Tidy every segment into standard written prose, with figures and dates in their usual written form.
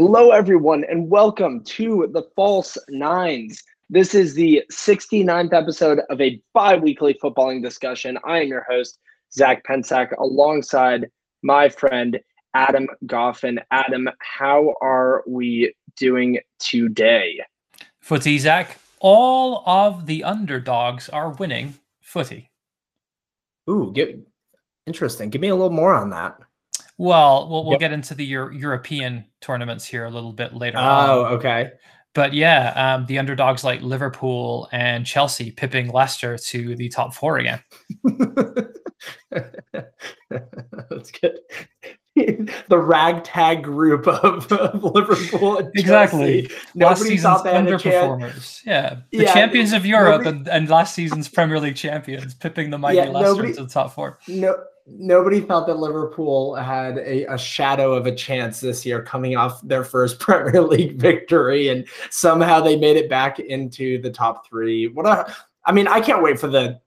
Hello, everyone, and welcome to the False Nines. This is the 69th episode of a bi-weekly footballing discussion. I am your host, Zach Pensack, alongside my friend, Adam Goffin. Adam, how are we doing today? Footy, Zach. All of the underdogs are winning footy. Ooh, interesting. Give me a little more on that. Well, we'll get into the European tournaments here a little bit later on. Oh, okay. But yeah, the underdogs like Liverpool and Chelsea pipping Leicester to the top four again. That's good. The ragtag group of Liverpool and exactly. Chelsea. Last season's underperformers. Yeah. The champions of Europe and last season's Premier League champions pipping the mighty Leicester to the top four. Nobody thought that Liverpool had a shadow of a chance this year coming off their first Premier League victory, and somehow they made it back into the top three. I can't wait for the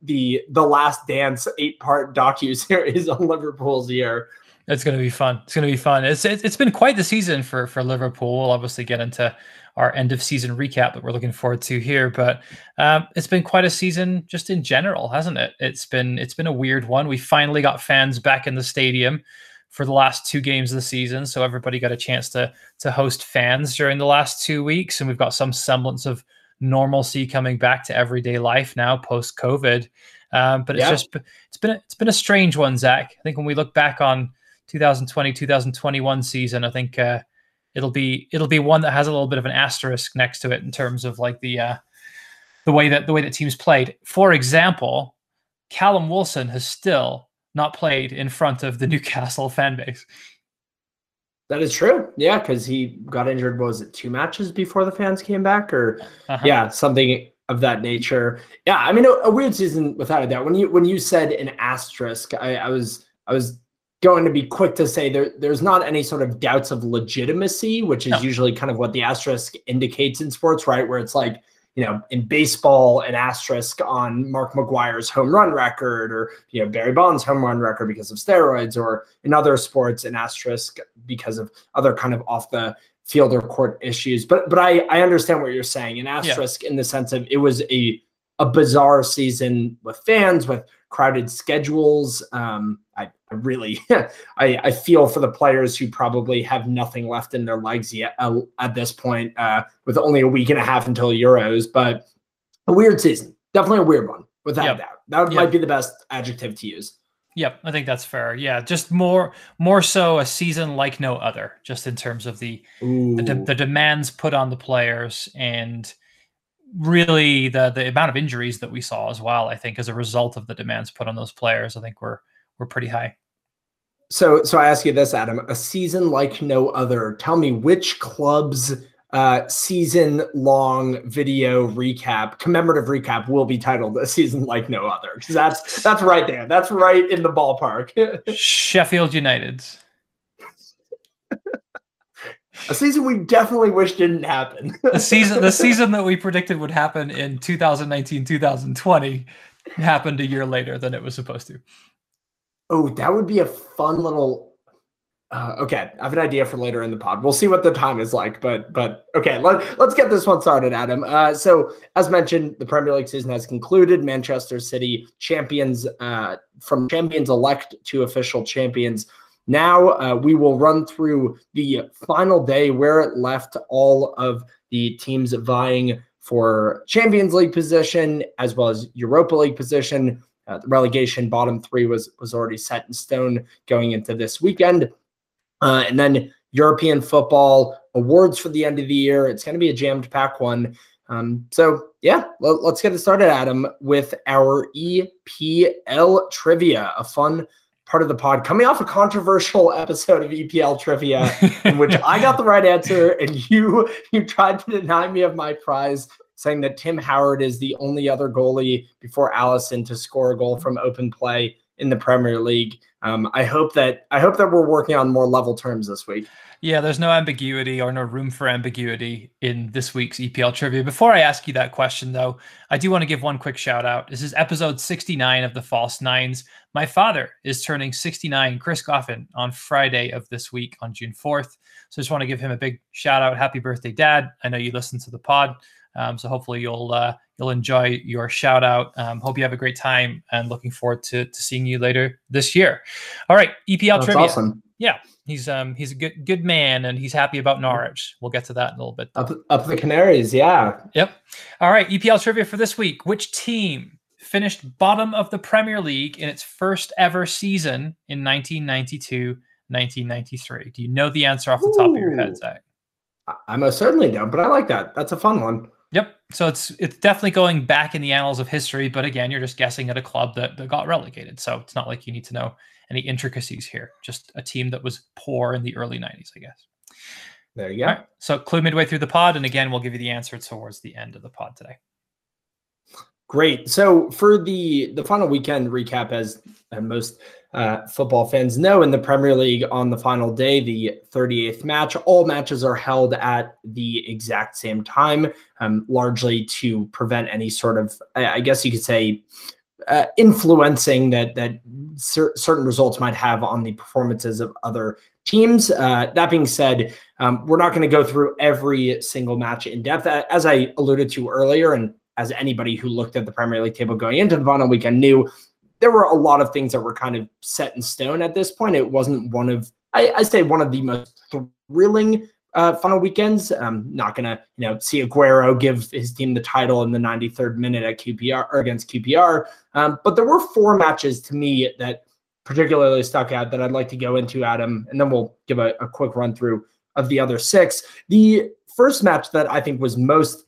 Last Dance 8-part docuseries on Liverpool's year. It's going to be fun. It's been quite the season for Liverpool. We'll obviously get into our end of season recap that we're looking forward to here, but it's been quite a season just in general, hasn't it? It's been a weird one. We finally got fans back in the stadium for the last two games of the season, so everybody got a chance to host fans during the last 2 weeks, and we've got some semblance of normalcy coming back to everyday life now post COVID. But it's it's been a strange one, Zach. I think when we look back on 2020-2021 season, I think it'll be one that has a little bit of an asterisk next to it in terms of like the way that teams played. For example, Callum Wilson has still not played in front of the Newcastle fan base. That is true. Yeah, because he got injured. What was it, 2 matches before the fans came back, or something of that nature? Yeah, I mean a weird season without a doubt. When you said an asterisk, I was going to be quick to say there's not any sort of doubts of legitimacy, which is usually kind of what the asterisk indicates in sports, right? Where it's like, in baseball, an asterisk on Mark McGuire's home run record, or, Barry Bonds' home run record because of steroids, or in other sports, an asterisk because of other kind of off the field or court issues. But I understand what you're saying, an asterisk in the sense of it was a bizarre season with fans, with crowded schedules. I feel for the players who probably have nothing left in their legs yet at this point, with only a week and a half until Euros. But a weird season, definitely a weird one, without a doubt. That might be the best adjective to use. Yep, I think that's fair. Yeah, just more so a season like no other, just in terms of the demands put on the players and really the amount of injuries that we saw as well. I think as a result of the demands put on those players, I think we're pretty high. So I ask you this, Adam, a season like no other. Tell me which club's season-long video recap, commemorative recap, will be titled "A Season Like No Other." Because that's right there. That's right in the ballpark. Sheffield United. A season we definitely wish didn't happen. The season that we predicted would happen in 2019-2020 happened a year later than it was supposed to. Oh, that would be a fun little. Okay, I have an idea for later in the pod. We'll see what the time is like, but okay, let's get this one started, Adam. So as mentioned, the Premier League season has concluded. Manchester City champions, from champions elect to official champions. Now we will run through the final day where it left all of the teams vying for Champions League position as well as Europa League position. The relegation bottom three was already set in stone going into this weekend. And then European football awards for the end of the year. It's going to be a jammed pack one. Let's get it started, Adam, with our EPL trivia, a fun part of the pod coming off a controversial episode of EPL trivia in which I got the right answer and you tried to deny me of my prize, saying that Tim Howard is the only other goalie before Allison to score a goal from open play in the Premier League. I hope that we're working on more level terms this week. Yeah, there's no ambiguity or no room for ambiguity in this week's EPL trivia. Before I ask you that question, though, I do want to give one quick shout out. This is episode 69 of the False Nines. My father is turning 69, Chris Goffin, on Friday of this week on June 4th. So I just want to give him a big shout out. Happy birthday, Dad. I know you listen to the pod. So hopefully you'll enjoy your shout out. Hope you have a great time and looking forward to seeing you later this year. All right. EPL That's trivia. Awesome. Yeah. He's a good man and he's happy about Norwich. We'll get to that in a little bit. Up the Canaries. Yeah. Yep. All right. EPL trivia for this week. Which team finished bottom of the Premier League in its first ever season in 1992-1993? Do you know the answer off the top of your head, Zach? I most certainly don't, but I like that. That's a fun one. Yep. So it's definitely going back in the annals of history, but again, you're just guessing at a club that got relegated. So it's not like you need to know any intricacies here. Just a team that was poor in the early 90s, I guess. There you go. All right. So clue midway through the pod, and again, we'll give you the answer towards the end of the pod today. Great. So for the final weekend recap, as most football fans know, in the Premier League on the final day, the 38th match, all matches are held at the exact same time, largely to prevent any sort of, I guess you could say, influencing that certain results might have on the performances of other teams. That being said, we're not going to go through every single match in depth. As I alluded to earlier, and as anybody who looked at the Premier League table going into the final weekend knew, there were a lot of things that were kind of set in stone at this point. It wasn't one of the most thrilling final weekends. I'm not going to, see Aguero give his team the title in the 93rd minute at QPR or against QPR. But there were four matches to me that particularly stuck out that I'd like to go into, Adam, and then we'll give a quick run through of the other six. The first match that I think was most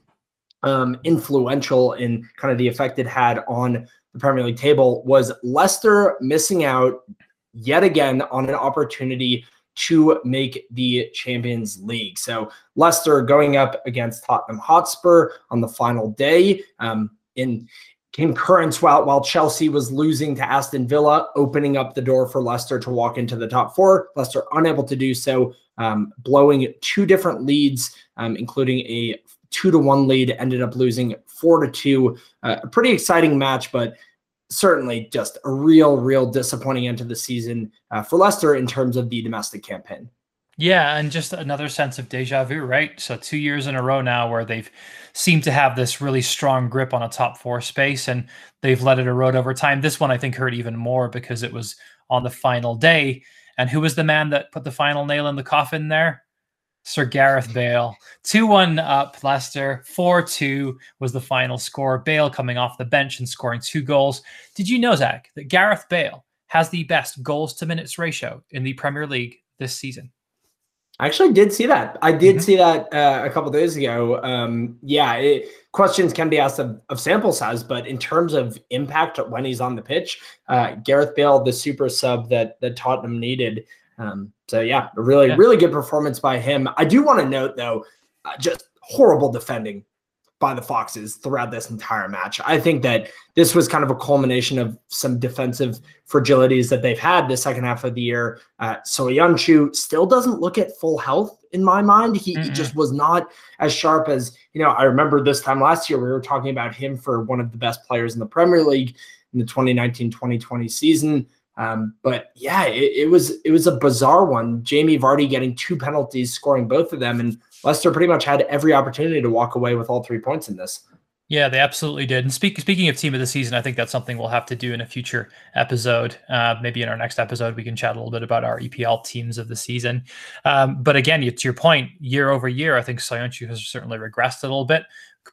influential in kind of the effect it had on the Premier League table was Leicester missing out yet again on an opportunity to make the Champions League. So Leicester going up against Tottenham Hotspur on the final day in concurrence while Chelsea was losing to Aston Villa, opening up the door for Leicester to walk into the top four. Leicester unable to do so, blowing two different leads, including a 2-1 lead, ended up losing 4-2. A pretty exciting match, but certainly just a real disappointing end to the season for Leicester in terms of the domestic campaign. Yeah, and just another sense of deja vu, right? So 2 years in a row now where they've seemed to have this really strong grip on a top four space, and they've let it erode over time. This one I think hurt even more because it was on the final day. And who was the man that put the final nail in the coffin there? Sir Gareth Bale. 2-1 up Leicester, 4-2 was the final score. Bale coming off the bench and scoring two goals. Did you know, Zach, that Gareth Bale has the best goals to minutes ratio in the Premier League this season? I actually did see that. I did see that a couple of days ago. Questions can be asked of sample size, but in terms of impact when he's on the pitch, Gareth Bale, the super sub that Tottenham needed. Really good performance by him. I do want to note, though, just horrible defending by the Foxes throughout this entire match. I think that this was kind of a culmination of some defensive fragilities that they've had the second half of the year. Soyuncu still doesn't look at full health in my mind. He just was not as sharp as, I remember this time last year, we were talking about him for one of the best players in the Premier League in the 2019-2020 season. It was a bizarre one. Jamie Vardy getting two penalties, scoring both of them, and Leicester pretty much had every opportunity to walk away with all 3 points in this. Yeah, they absolutely did. And speaking of team of the season, I think that's something we'll have to do in a future episode. Maybe in our next episode, we can chat a little bit about our EPL teams of the season. But again, to your point, year over year, I think Soyuncu has certainly regressed a little bit.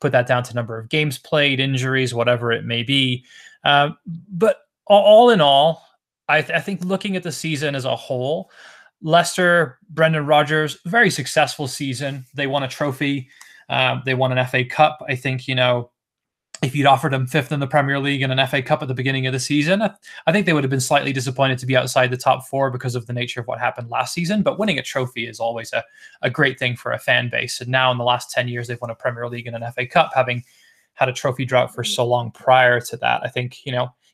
Put that down to number of games played, injuries, whatever it may be. But all in all, I think looking at the season as a whole, Leicester, Brendan Rodgers, very successful season. They won a trophy. They won an FA Cup. I think, if you'd offered them fifth in the Premier League and an FA Cup at the beginning of the season, I think they would have been slightly disappointed to be outside the top four because of the nature of what happened last season. But winning a trophy is always a great thing for a fan base. And now in the last 10 years, they've won a Premier League and an FA Cup, having had a trophy drought for so long prior to that. I think,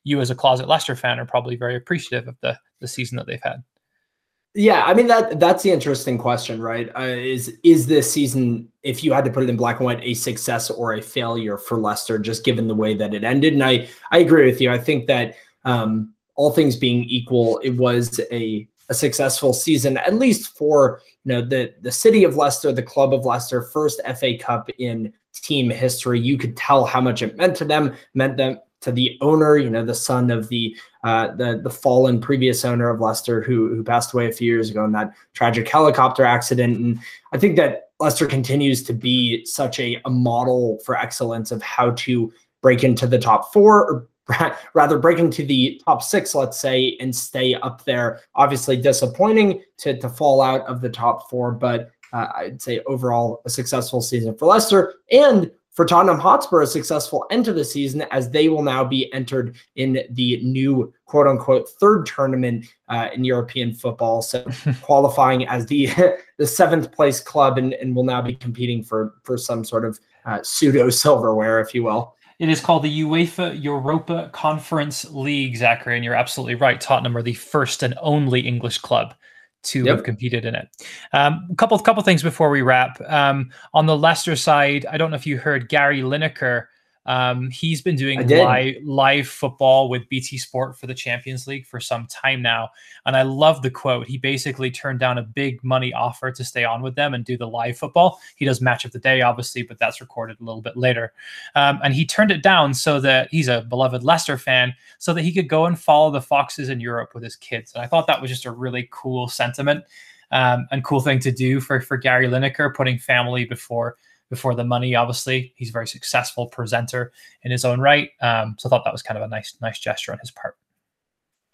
you as a closet Leicester fan are probably very appreciative of the season that they've had. Yeah, I mean, that's the interesting question, right? Is this season, if you had to put it in black and white, a success or a failure for Leicester, just given the way that it ended? And I agree with you. I think that all things being equal, it was a successful season, at least for, you know, the city of Leicester, the club of Leicester, first FA Cup in team history. You could tell how much it meant to them, to the owner, you know, the son of the fallen previous owner of Leicester, who passed away a few years ago in that tragic helicopter accident. And I think that Leicester continues to be such a model for excellence of how to break into the top four, or rather break into the top six, let's say, and stay up there. Obviously disappointing to fall out of the top four, but I'd say overall a successful season for Leicester, and for Tottenham Hotspur, a successful end to the season, as they will now be entered in the new quote-unquote third tournament in European football, so qualifying as the seventh-place club, and will now be competing for some sort of pseudo-silverware, if you will. It is called the UEFA Europa Conference League, Zachary, and you're absolutely right. Tottenham are the first and only English club to have competed in it. A couple things before we wrap. On the Leicester side, I don't know if you heard Gary Lineker. He's been doing live football with BT Sport for the Champions League for some time now. And I love the quote. He basically turned down a big money offer to stay on with them and do the live football. He does Match of the Day, obviously, but that's recorded a little bit later. And he turned it down so that he's a beloved Leicester fan, so that he could go and follow the Foxes in Europe with his kids. And I thought that was just a really cool sentiment and cool thing to do for Gary Lineker, putting family before the money. Obviously, he's a very successful presenter in his own right. So I thought that was kind of a nice gesture on his part.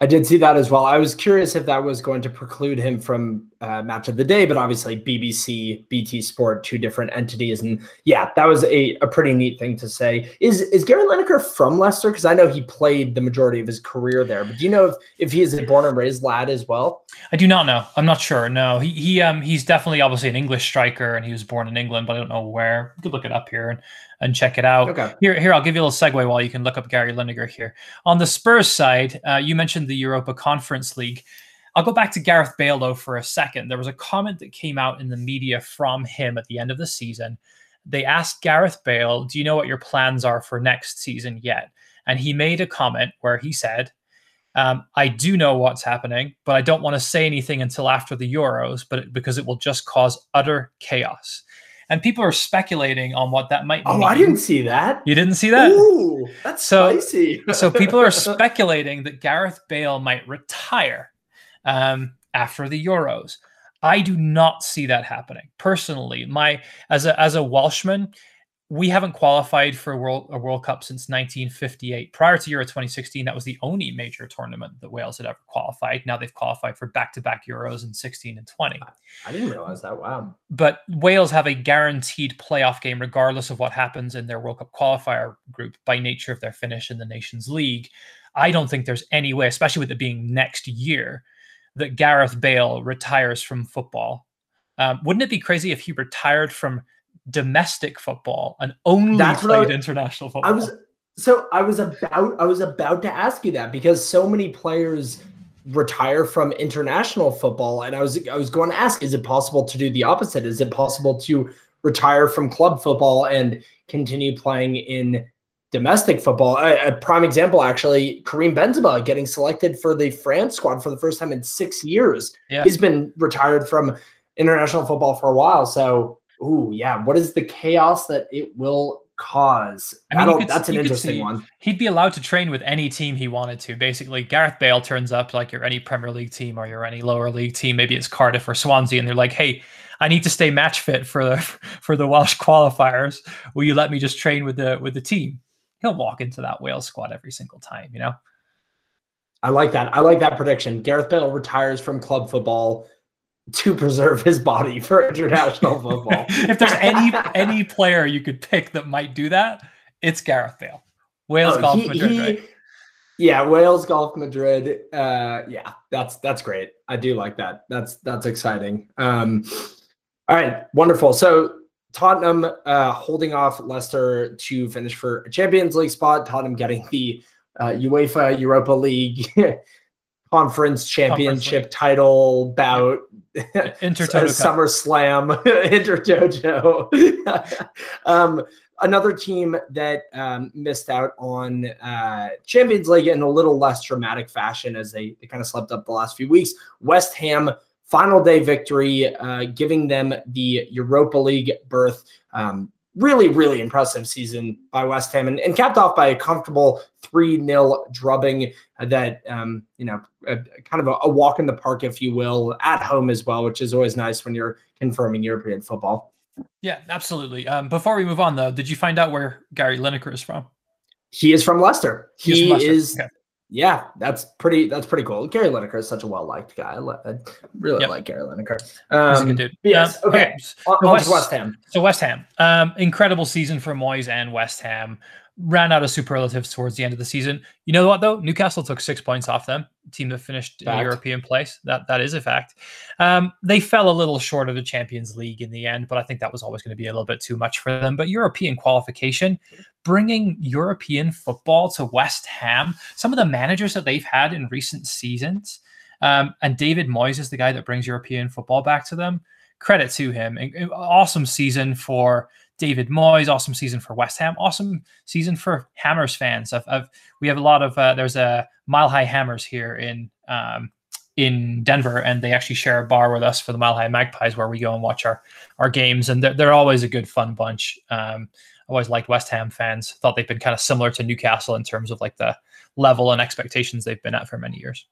I did see that as well. I was curious if that was going to preclude him from Match of the Day, but obviously BBC, BT Sport, two different entities. And yeah, that was a pretty neat thing to say. Is Gary Lineker from Leicester? Because I know he played the majority of his career there, but do you know if he is a born and raised lad as well? I do not know. I'm not sure. No, he's definitely obviously an English striker, and he was born in England, but I don't know where. You could look it up here and check it out. Okay. Here, I'll give you a little segue while you can look up Gary Lineker here. On the Spurs side, you mentioned the Europa Conference League. I'll go back to Gareth Bale, though, for a second. There was a comment that came out in the media from him at the end of the season. They asked Gareth Bale, do you know what your plans are for next season yet? And he made a comment where he said, I do know what's happening, but I don't want to say anything until after the Euros, because it will just cause utter chaos. And people are speculating on what that might mean. Oh, I didn't see that. You didn't see that? Ooh, that's spicy. So people are speculating that Gareth Bale might retire after the Euros. I do not see that happening. Personally, as a Welshman, we haven't qualified for a World Cup since 1958. Prior to Euro 2016, that was the only major tournament that Wales had ever qualified. Now they've qualified for back-to-back Euros in 16 and 20. I didn't realize that. Wow. But Wales have a guaranteed playoff game, regardless of what happens in their World Cup qualifier group, by nature of their finish in the Nations League. I don't think there's any way, especially with it being next year, that Gareth Bale retires from football. Wouldn't it be crazy if he retired from domestic football and only played international football? I was about to ask you that, because so many players retire from international football, and I was going to ask, is it possible to do the opposite? Is it possible to retire from club football and continue playing in domestic football? A prime example, actually, Karim Benzema getting selected for the France squad for the first time in 6 years. Yeah. He's been retired from international football for a while, so. Ooh, yeah. What is the chaos that it will cause? I mean, that's an interesting one. He'd be allowed to train with any team he wanted to. Basically, Gareth Bale turns up, like, you're any Premier League team or you're any lower league team. Maybe it's Cardiff or Swansea, and they're like, hey, I need to stay match fit for the Welsh qualifiers. Will you let me just train with the team? He'll walk into that Wales squad every single time, you know? I like that. I like that prediction. Gareth Bale retires from club football to preserve his body for international football. If there's any player you could pick that might do that, it's Gareth Bale. Wales, Golf Madrid, right? Yeah, Wales, Golf Madrid. Yeah, that's great. I do like that. That's exciting. All right, wonderful. So Tottenham holding off Leicester to finish for a Champions League spot. Tottenham getting the UEFA Europa League Conference Championship title bout, SummerSlam, Intertoto. Another team that missed out on Champions League in a little less dramatic fashion as they kind of slept up the last few weeks. West Ham, final day victory, giving them the Europa League berth. Really, really impressive season by West Ham, and capped off by a comfortable 3-0 drubbing that, kind of a walk in the park, if you will, at home as well, which is always nice when you're confirming European football. Yeah, absolutely. Before we move on, though, did you find out where Gary Lineker is from? He is from Leicester. He is. Okay. Yeah, that's pretty cool. Gary Lineker is such a well-liked guy. I really like Gary Lineker. He's a good dude. Yes. Okay. West Ham. So West Ham. Incredible season for Moyes and West Ham. Ran out of superlatives towards the end of the season. You know what, though? Newcastle took 6 points off them. A team that finished in European place. That is a fact. They fell a little short of the Champions League in the end, but I think that was always going to be a little bit too much for them. But European qualification, bringing European football to West Ham, some of the managers that they've had in recent seasons, and David Moyes is the guy that brings European football back to them. Credit to him. An awesome season for David Moyes, awesome season for West Ham, awesome season for Hammers fans. We have a lot of, there's a Mile High Hammers here in Denver, and they actually share a bar with us for the Mile High Magpies where we go and watch our games, and they're always a good fun bunch. I always liked West Ham fans, thought they've been kind of similar to Newcastle in terms of like the level and expectations they've been at for many years.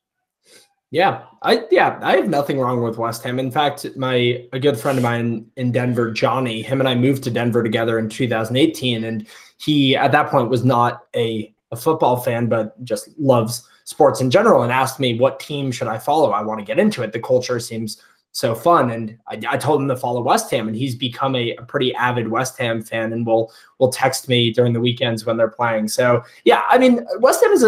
Yeah, I have nothing wrong with West Ham. In fact, a good friend of mine in Denver, Johnny, him and I moved to Denver together in 2018, and he at that point was not a football fan, but just loves sports in general, and asked me, what team should I follow? I want to get into it. The culture seems so fun, and I told him to follow West Ham, and he's become a pretty avid West Ham fan, and will text me during the weekends when they're playing. So yeah, I mean, West Ham is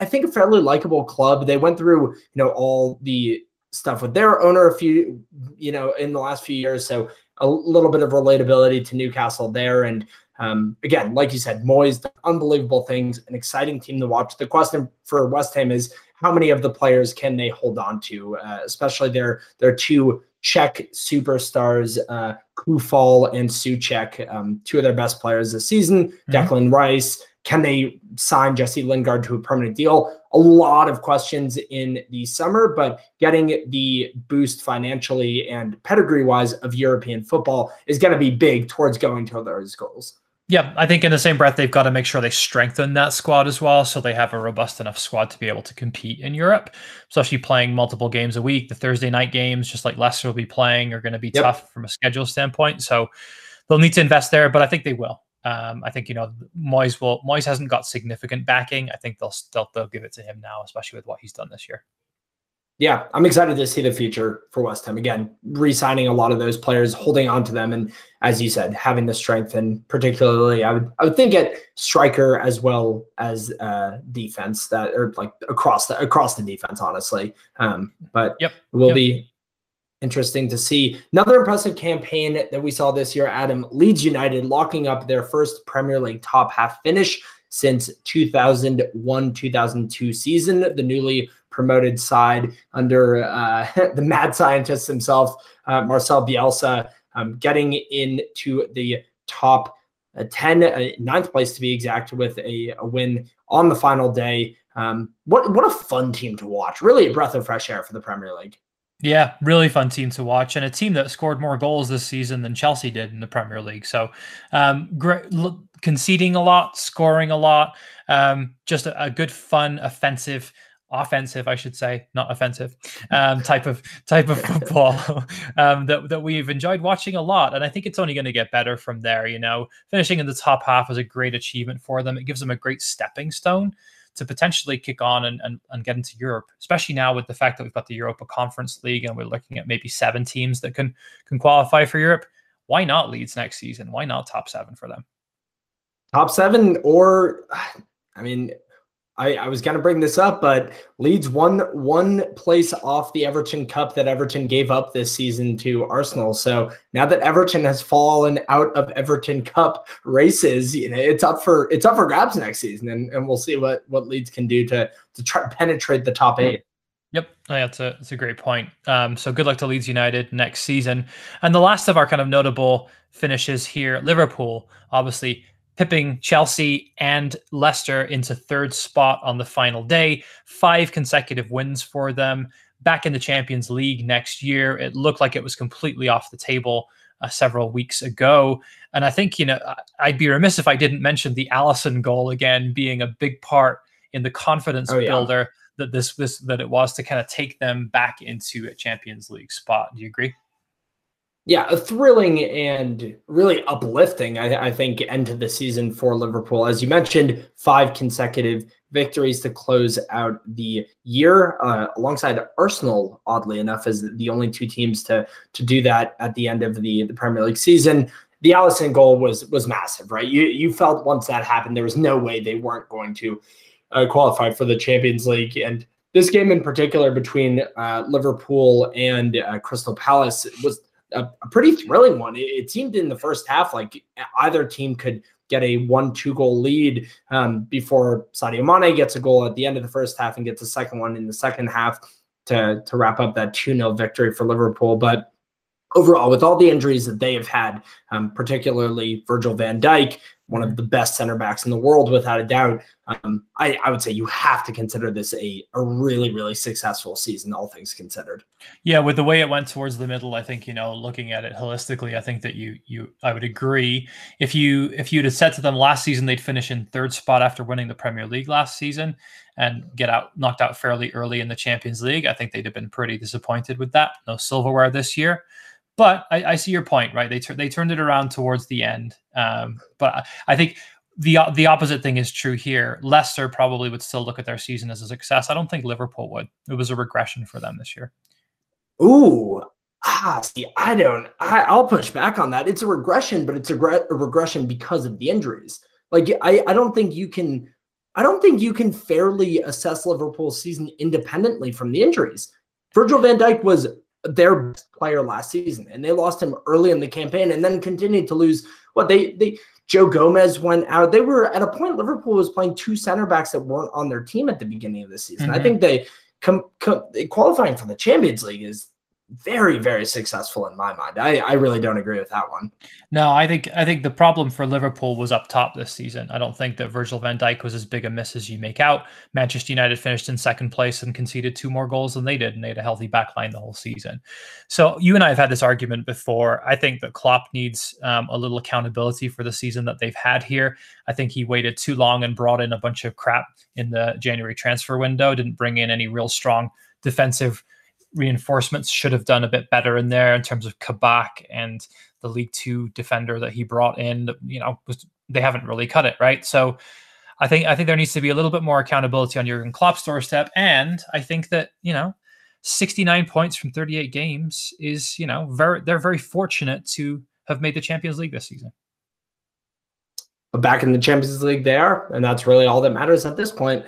I think a fairly likable club. They went through, all the stuff with their owner in the last few years. So a little bit of relatability to Newcastle there. And again, like you said, Moyes, unbelievable things, an exciting team to watch. The question for West Ham is how many of the players can they hold on to, especially their two Czech superstars, Kufal and Souček, two of their best players this season, mm-hmm. Declan Rice. Can they sign Jesse Lingard to a permanent deal? A lot of questions in the summer, but getting the boost financially and pedigree-wise of European football is going to be big towards going to those goals. Yeah, I think in the same breath, they've got to make sure they strengthen that squad as well, so they have a robust enough squad to be able to compete in Europe, especially playing multiple games a week. The Thursday night games, just like Leicester will be playing, are going to be tough from a schedule standpoint. So they'll need to invest there, but I think they will. I think Moyes hasn't got significant backing. I think they'll give it to him now, especially with what he's done this year. Yeah, I'm excited to see the future for West Ham. Again, re-signing a lot of those players, holding on to them, and as you said, having the strength, and particularly I would think at striker as well as defense, that or like across the defense, honestly. But it will be interesting to see. Another impressive campaign that we saw this year, Adam, Leeds United locking up their first Premier League top half finish since 2001-2002 season. The newly promoted side under the mad scientist himself, Marcel Bielsa, getting into the top 10, ninth place to be exact, with a win on the final day. What a fun team to watch. Really a breath of fresh air for the Premier League. Yeah, really fun team to watch, and a team that scored more goals this season than Chelsea did in the Premier League. So great, conceding a lot, scoring a lot, just a good, fun, offensive type of football that we've enjoyed watching a lot. And I think it's only going to get better from there. Finishing in the top half is a great achievement for them. It gives them a great stepping stone to potentially kick on and get into Europe, especially now with the fact that we've got the Europa Conference League and we're looking at maybe 7 teams that can qualify for Europe. Why not Leeds next season? Why not top 7 for them? Top 7, or I mean, I was going to bring this up, but Leeds won one place off the Everton Cup that Everton gave up this season to Arsenal. So now that Everton has fallen out of Everton Cup races, you know, it's up for grabs next season, and we'll see what Leeds can do to try to penetrate the top eight. Yep, that's a great point. So good luck to Leeds United next season. And the last of our kind of notable finishes here, Liverpool, obviously pipping Chelsea and Leicester into third spot on the final day. 5 consecutive wins for them. Back in the Champions League next year. It looked like it was completely off the table several weeks ago. And I think, you know, I'd be remiss if I didn't mention the Allison goal again being a big part in the confidence builder that that it was to kind of take them back into a Champions League spot. Do you agree? Yeah, a thrilling and really uplifting, I think, end to the season for Liverpool. As you mentioned, 5 consecutive victories to close out the year, alongside Arsenal, oddly enough, as the only 2 teams to do that at the end of the Premier League season. The Allison goal was massive, right? You felt once that happened, there was no way they weren't going to qualify for the Champions League. And this game in particular between Liverpool and Crystal Palace was a pretty thrilling one. It seemed in the first half like either team could get a 1-2 goal lead before Sadio Mane gets a goal at the end of the first half and gets a second one in the second half to wrap up that 2-0 victory for Liverpool. But overall, with all the injuries that they have had, particularly Virgil van Dijk, one of the best center backs in the world, without a doubt, I would say you have to consider this a really, really successful season, all things considered. Yeah, with the way it went towards the middle, I think, you know, looking at it holistically, I think that I would agree. If you'd have said to them last season they'd finish in third spot after winning the Premier League last season and get knocked out fairly early in the Champions League, I think they'd have been pretty disappointed with that. No silverware this year. But I see your point, right? They turned it around towards the end. But I think the opposite thing is true here. Leicester probably would still look at their season as a success. I don't think Liverpool would. It was a regression for them this year. Ooh. See, I'll push back on that. It's a regression, but it's a regression because of the injuries. Like, I don't think you can fairly assess Liverpool's season independently from the injuries. Virgil van Dijk was their best player last season, and they lost him early in the campaign and then continued to lose. Joe Gomez went out. They were at a point Liverpool was playing 2 center backs that weren't on their team at the beginning of the season. Mm-hmm. I think they qualifying for the Champions League is very, very successful in my mind. I really don't agree with that one. No, I think the problem for Liverpool was up top this season. I don't think that Virgil van Dijk was as big a miss as you make out. Manchester United finished in second place and conceded 2 more goals than they did, and they had a healthy back line the whole season. So you and I have had this argument before. I think that Klopp needs a little accountability for the season that they've had here. I think he waited too long and brought in a bunch of crap in the January transfer window, didn't bring in any real strong defensive reinforcements. Should have done a bit better in there in terms of Kabak and the League 2 defender that he brought in. You know, they haven't really cut it, right? So I think there needs to be a little bit more accountability on Jurgen Klopp's doorstep. And I think that, you know, 69 points from 38 games is, you know, they're very fortunate to have made the Champions League this season. But back in the Champions League they are, and that's really all that matters at this point.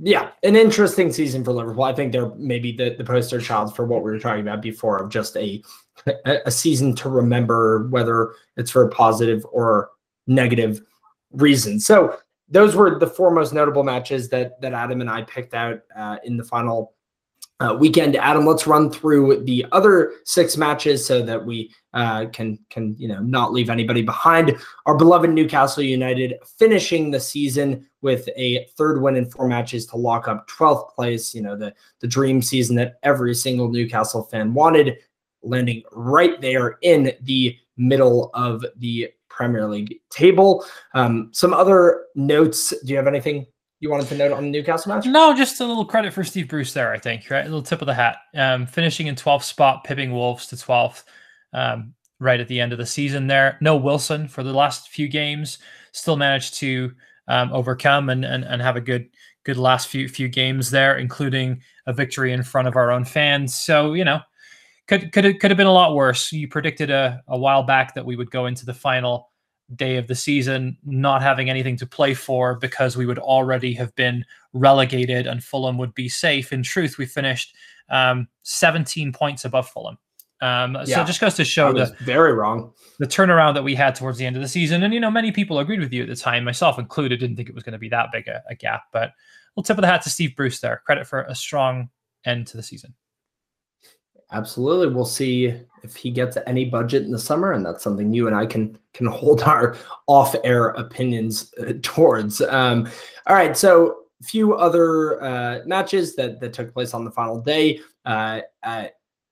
Yeah, an interesting season for Liverpool. I think they're maybe the poster child for what we were talking about before, of just a season to remember, whether it's for positive or negative reasons. So those were the 4 most notable matches that Adam and I picked out in the final weekend. Adam, let's run through the other 6 matches so that we can you know, not leave anybody behind. Our beloved Newcastle United finishing the season with a 3rd win in 4 matches to lock up 12th place. You know, the dream season that every single Newcastle fan wanted, landing right there in the middle of the Premier League table. Some other notes. Do you have anything you wanted to note on the Newcastle match? No, just a little credit for Steve Bruce there, I think, right? A little tip of the hat. Finishing in 12th spot, pipping Wolves to 12th right at the end of the season there. No Wilson for the last few games. Still managed to overcome and have a good last few games there, including a victory in front of our own fans. So, you know, could have been a lot worse. You predicted a while back that we would go into the final day of the season, not having anything to play for because we would already have been relegated and Fulham would be safe. In truth, we finished 17 points above Fulham. So it just goes to show that very wrong the turnaround that we had towards the end of the season. And, you know, many people agreed with you at the time, myself included, didn't think it was going to be that big a gap, but we'll tip of the hat to Steve Bruce there. Credit for a strong end to the season. Absolutely. We'll see if he gets any budget in the summer, and that's something you and I can hold our off-air opinions towards. All right, so a few other matches that took place on the final day.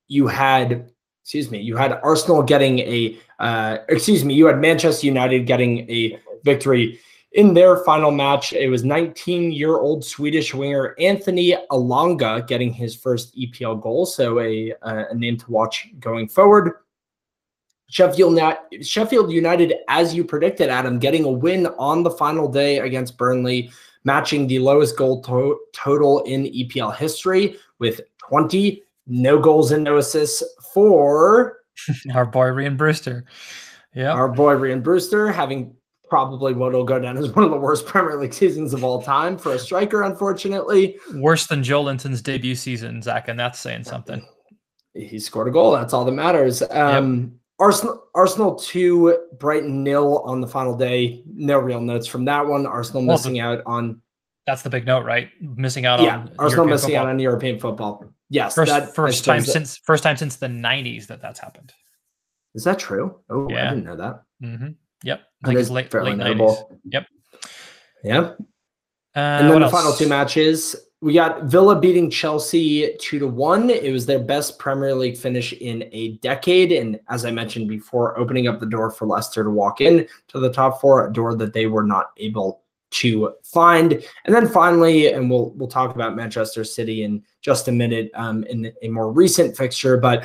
You had Arsenal getting you had Manchester United getting a victory in their final match. It was 19-year-old Swedish winger Anthony Alanga getting his first EPL goal, so a name to watch going forward. Sheffield United, as you predicted, Adam, getting a win on the final day against Burnley, matching the lowest goal total in EPL history with 20. No goals and no assists for our boy Rian Brewster. Yeah, our boy Rian Brewster having probably what will go down as one of the worst Premier League seasons of all time for a striker, unfortunately. Worse than Joe Linton's debut season, Zach, and that's saying something. He scored a goal. That's all that matters. Arsenal 2, Brighton 0 on the final day. No real notes from that one. Arsenal missing out on... That's the big note, right? Missing out on Arsenal missing out on European football. Yes, first time since the 90s that's happened. Is that true? Oh, yeah. I didn't know that. Mm-hmm. Yep, I think it's late 90s. Yep. Yep. And then the final two matches, we got Villa beating Chelsea 2-1. It was their best Premier League finish in a decade, and as I mentioned before, opening up the door for Leicester to walk in to the top four, a door that they were not able to find. And then finally, and we'll talk about Manchester City in just a minute in a more recent fixture, but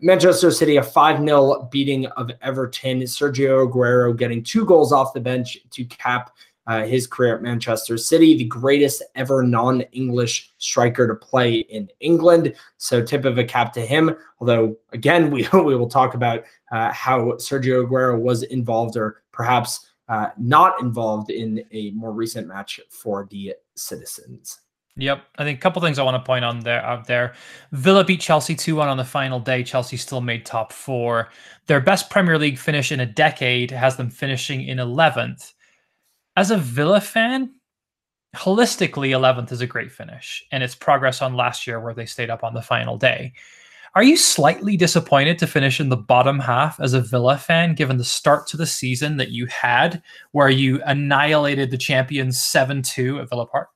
Manchester City, a 5-0 beating of Everton. Sergio Aguero getting 2 goals off the bench to cap his career at Manchester City, the greatest ever non-English striker to play in England. So tip of a cap to him. Although, again, we will talk about how Sergio Aguero was involved or perhaps not involved in a more recent match for the citizens. Yep. I think a couple things I want to point on there out there. Villa beat Chelsea 2-1 on the final day. Chelsea still made top 4. Their best Premier League finish in a decade has them finishing in 11th. As a Villa fan, holistically, 11th is a great finish, and it's progress on last year where they stayed up on the final day. Are you slightly disappointed to finish in the bottom half as a Villa fan, given the start to the season that you had, where you annihilated the champions 7-2 at Villa Park?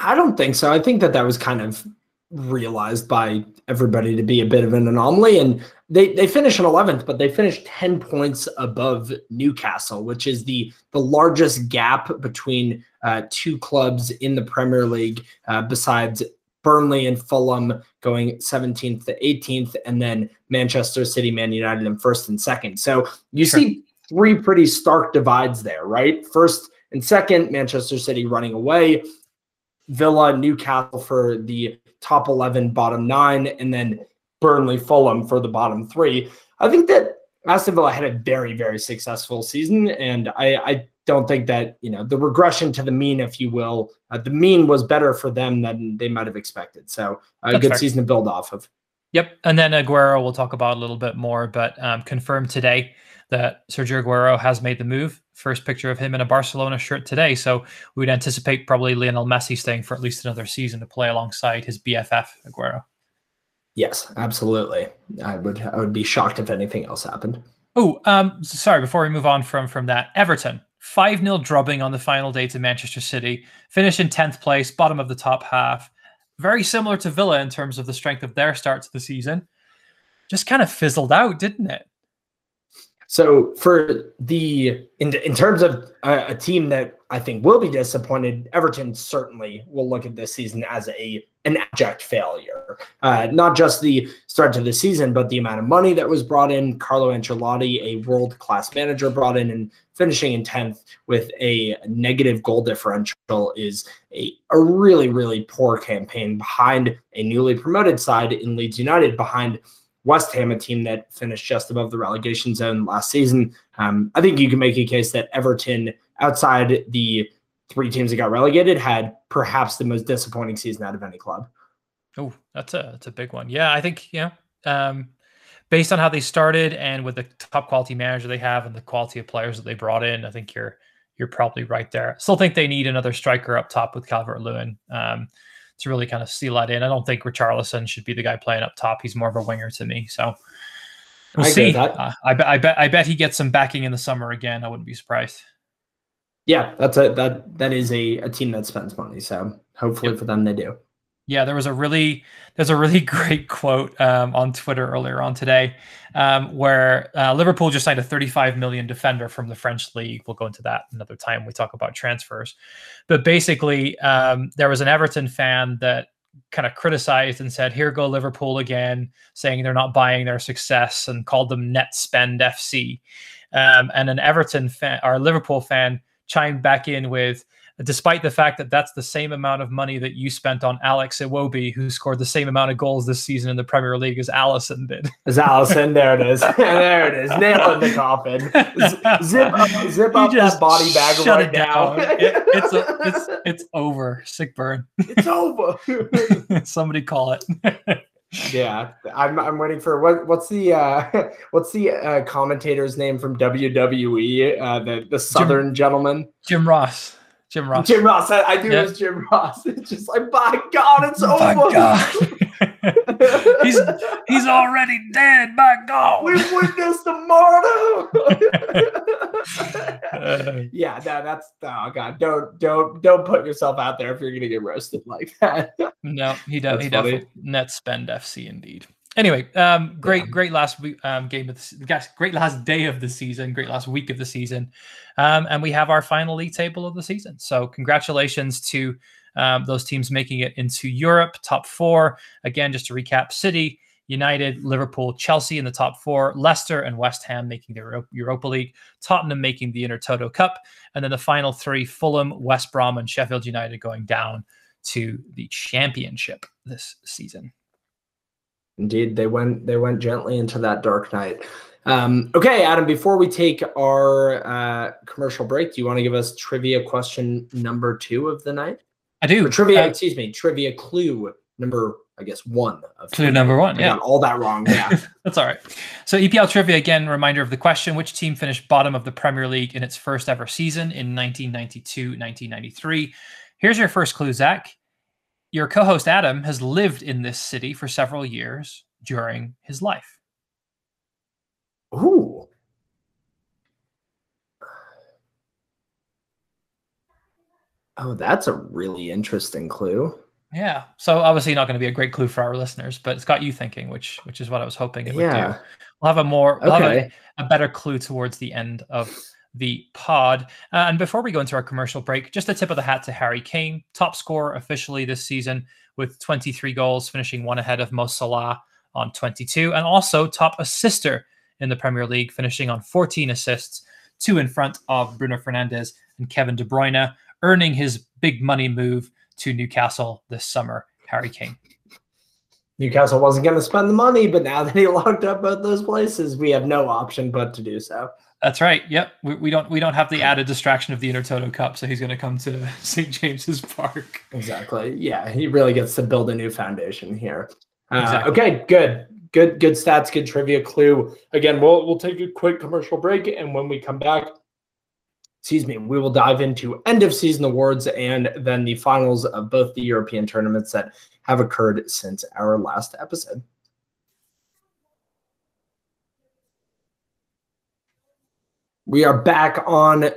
I don't think so. I think that was kind of realized by everybody to be a bit of an anomaly. And they finished in 11th, but they finished 10 points above Newcastle, which is the largest gap between two clubs in the Premier League besides Burnley and Fulham going 17th to 18th, and then Manchester City, Man United, and 1st and 2nd. So you see three pretty stark divides there, right? 1st and 2nd, Manchester City running away, Villa, Newcastle for the top 11, bottom 9, and then Burnley, Fulham for the bottom 3. I think that Aston Villa had a very, very successful season, and I don't think that, you know, the regression to the mean, if you will, the mean was better for them than they might have expected. So a good season to build off of. Yep. And then Aguero, we'll talk about a little bit more, but confirmed today that Sergio Aguero has made the move. First picture of him in a Barcelona shirt today. So we would anticipate probably Lionel Messi staying for at least another season to play alongside his BFF, Aguero. Yes, absolutely. I would be shocked if anything else happened. Oh, sorry. Before we move on from that, Everton. 5-0 drubbing on the final day to Manchester City. Finished in 10th place, bottom of the top half. Very similar to Villa in terms of the strength of their start to the season. Just kind of fizzled out, didn't it? So for in terms of a team that I think will be disappointed, Everton certainly will look at this season as an abject failure. Not just the start to the season, but the amount of money that was brought in. Carlo Ancelotti, a world-class manager, brought in, and finishing in 10th with a negative goal differential is a really, really poor campaign behind a newly promoted side in Leeds United, behind West Ham, a team that finished just above the relegation zone last season. I think you can make a case that Everton, outside the three teams that got relegated, had perhaps the most disappointing season out of any club. Oh, that's a big one. Yeah, I think, yeah. Based on how they started and with the top quality manager they have and the quality of players that they brought in, I think you're probably right there. Still think they need another striker up top with Calvert-Lewin to really kind of seal that in. I don't think Richarlison should be the guy playing up top. He's more of a winger to me. So we'll see. I bet he gets some backing in the summer again. I wouldn't be surprised. Yeah, that is a team that spends money. So hopefully for them they do. Yeah, there's a really great quote on Twitter earlier on today where Liverpool just signed a 35 million defender from the French league. We'll go into that another time when we talk about transfers. But basically, there was an Everton fan that kind of criticized and said, "Here go Liverpool again," saying they're not buying their success and called them Net Spend FC. And an Everton fan or Liverpool fan chimed back in with, "Despite the fact that that's the same amount of money that you spent on Alex Iwobi, who scored the same amount of goals this season in the Premier League as Allison did." As Allison, there it is. There it is. Nail in the coffin. Zip up that body bag right now. It's over. Sick burn. It's over. Somebody call it. Yeah, I'm waiting for what's the commentator's name from WWE? The Southern gentleman, Jim Ross. I knew it was Jim Ross. It's just like, by God, it's over. By God. he's already dead. By God, we witnessed the murder. Yeah, that's oh God. Don't put yourself out there if you're gonna get roasted like that. No, he definitely Net Spend FC indeed. Anyway, great last week, game of the great last day of the season, great last week of the season, and we have our final league table of the season. So congratulations to those teams making it into Europe top four. Again, just to recap: City, United, Liverpool, Chelsea in the top four, Leicester and West Ham making the Europa League, Tottenham making the Intertoto Cup, and then the final three: Fulham, West Brom, and Sheffield United going down to the Championship this season. Indeed, they went gently into that dark night. Okay, Adam, before we take our commercial break, do you want to give us trivia question number 2 of the night? I do. Or trivia clue number, I guess, 1. Clue number 1, yeah. I got all that wrong, yeah. That's all right. So EPL trivia, again, reminder of the question: which team finished bottom of the Premier League in its first ever season in 1992-1993? Here's your first clue, Zach. Your co-host Adam has lived in this city for several years during his life. Ooh. Oh, that's a really interesting clue. Yeah. So obviously not going to be a great clue for our listeners, but it's got you thinking, which is what I was hoping it would do. We'll have a better clue towards the end of the pod. And before we go into our commercial break, just a tip of the hat to Harry Kane, top scorer officially this season with 23 goals, finishing one ahead of Mo Salah on 22, and also top assister in the Premier League, finishing on 14 assists, 2 in front of Bruno Fernandes and Kevin De Bruyne, earning his big money move to Newcastle this summer. Harry Kane. Newcastle wasn't going to spend the money, but now that he locked up both those places, we have no option but to do so. That's right. Yep. We don't have the added distraction of the Intertoto Cup, so he's going to come to St. James's Park. Exactly. Yeah, he really gets to build a new foundation here. Exactly. Okay, good stats, good trivia clue. Again, we'll take a quick commercial break, and when we come back, we will dive into end-of-season awards and then the finals of both the European tournaments that have occurred since our last episode. We are back on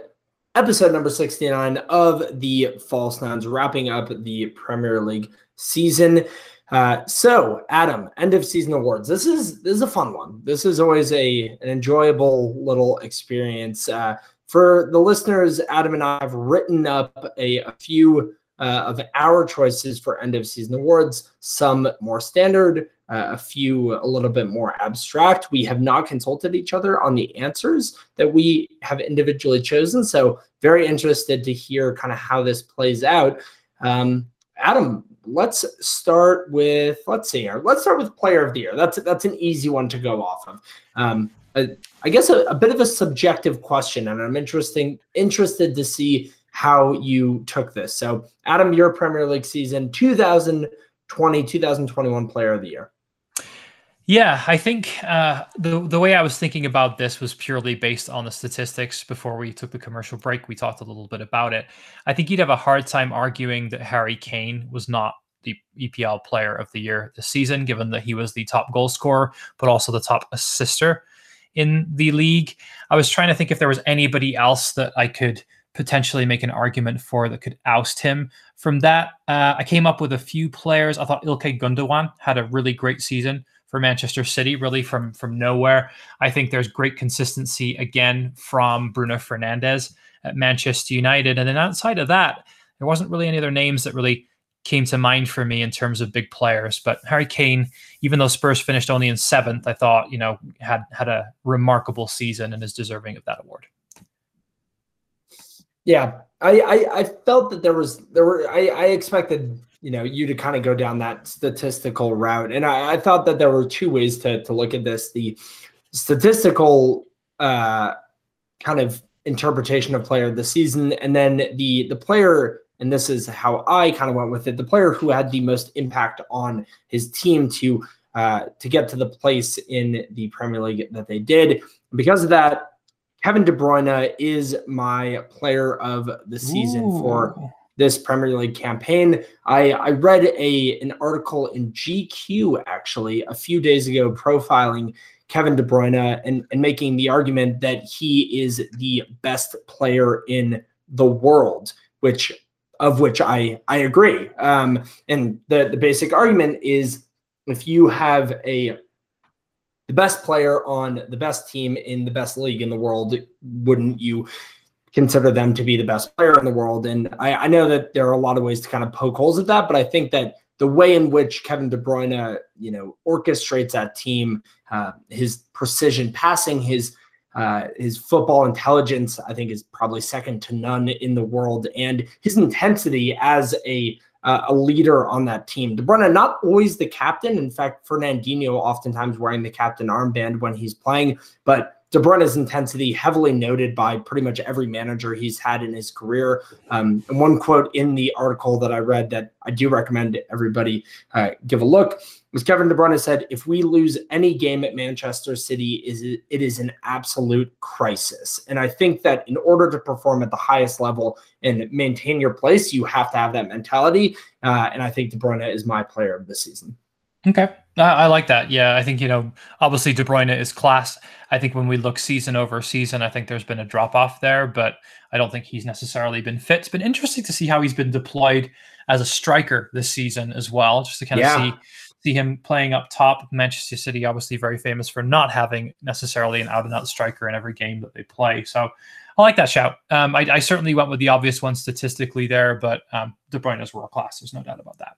episode number 69 of the False Nines, wrapping up the Premier League season. So, Adam, end-of-season awards. This is a fun one. This is always an enjoyable little experience. For the listeners, Adam and I have written up a few of our choices for end-of-season awards, some more standard, a few a little bit more abstract. We have not consulted each other on the answers that we have individually chosen, so very interested to hear kind of how this plays out. Adam, let's start with, let's see here. Let's start with player of the year. That's an easy one to go off of. I guess a bit of a subjective question, and I'm interested to see how you took this. So, Adam, your Premier League season, 2020-2021 player of the year. Yeah, I think the way I was thinking about this was purely based on the statistics. Before we took the commercial break, we talked a little bit about it. I think you'd have a hard time arguing that Harry Kane was not the EPL player of the year this season, given that he was the top goal scorer, but also the top assister in the league. I was trying to think if there was anybody else that I could potentially make an argument for that could oust him from that. I came up with a few players. I thought İlkay Gündoğan had a really great season for Manchester City, really from nowhere. I think there's great consistency again from Bruno Fernandes at Manchester United. And then outside of that, there wasn't really any other names that really came to mind for me in terms of big players. But Harry Kane, even though Spurs finished only in 7th, I thought, you know, had a remarkable season and is deserving of that award. Yeah, I felt that I expected, you know, you to kind of go down that statistical route. And I thought that there were two ways to look at this. The statistical kind of interpretation of player of the season, and then the player, and this is how I kind of went with it, the player who had the most impact on his team to get to the place in the Premier League that they did. And because of that, Kevin De Bruyne is my player of the season. Ooh. For this Premier League campaign. I read an article in GQ actually a few days ago profiling Kevin De Bruyne and making the argument that he is the best player in the world, which I agree. And the basic argument is if you have the best player on the best team in the best league in the world, wouldn't you consider them to be the best player in the world? And I know that there are a lot of ways to kind of poke holes at that, but I think that the way in which Kevin De Bruyne, you know, orchestrates that team, his precision passing, his football intelligence, I think is probably second to none in the world, and his intensity as a leader on that team. De Bruyne, not always the captain. In fact, Fernandinho oftentimes wearing the captain armband when he's playing, but De Bruyne's intensity heavily noted by pretty much every manager he's had in his career. And one quote in the article that I read that I do recommend everybody give a look was Kevin De Bruyne said, "If we lose any game at Manchester City, it is an absolute crisis." And I think that in order to perform at the highest level and maintain your place, you have to have that mentality. And I think De Bruyne is my player of the season. Okay. I like that. Yeah, I think, you know, obviously De Bruyne is class. I think when we look season over season, I think there's been a drop-off there, but I don't think he's necessarily been fit. It's been interesting to see how he's been deployed as a striker this season as well, just to kind of see him playing up top. Manchester City, obviously very famous for not having necessarily an out-and-out striker in every game that they play. So I like that shout. I certainly went with the obvious one statistically there, but De Bruyne is world class. There's no doubt about that.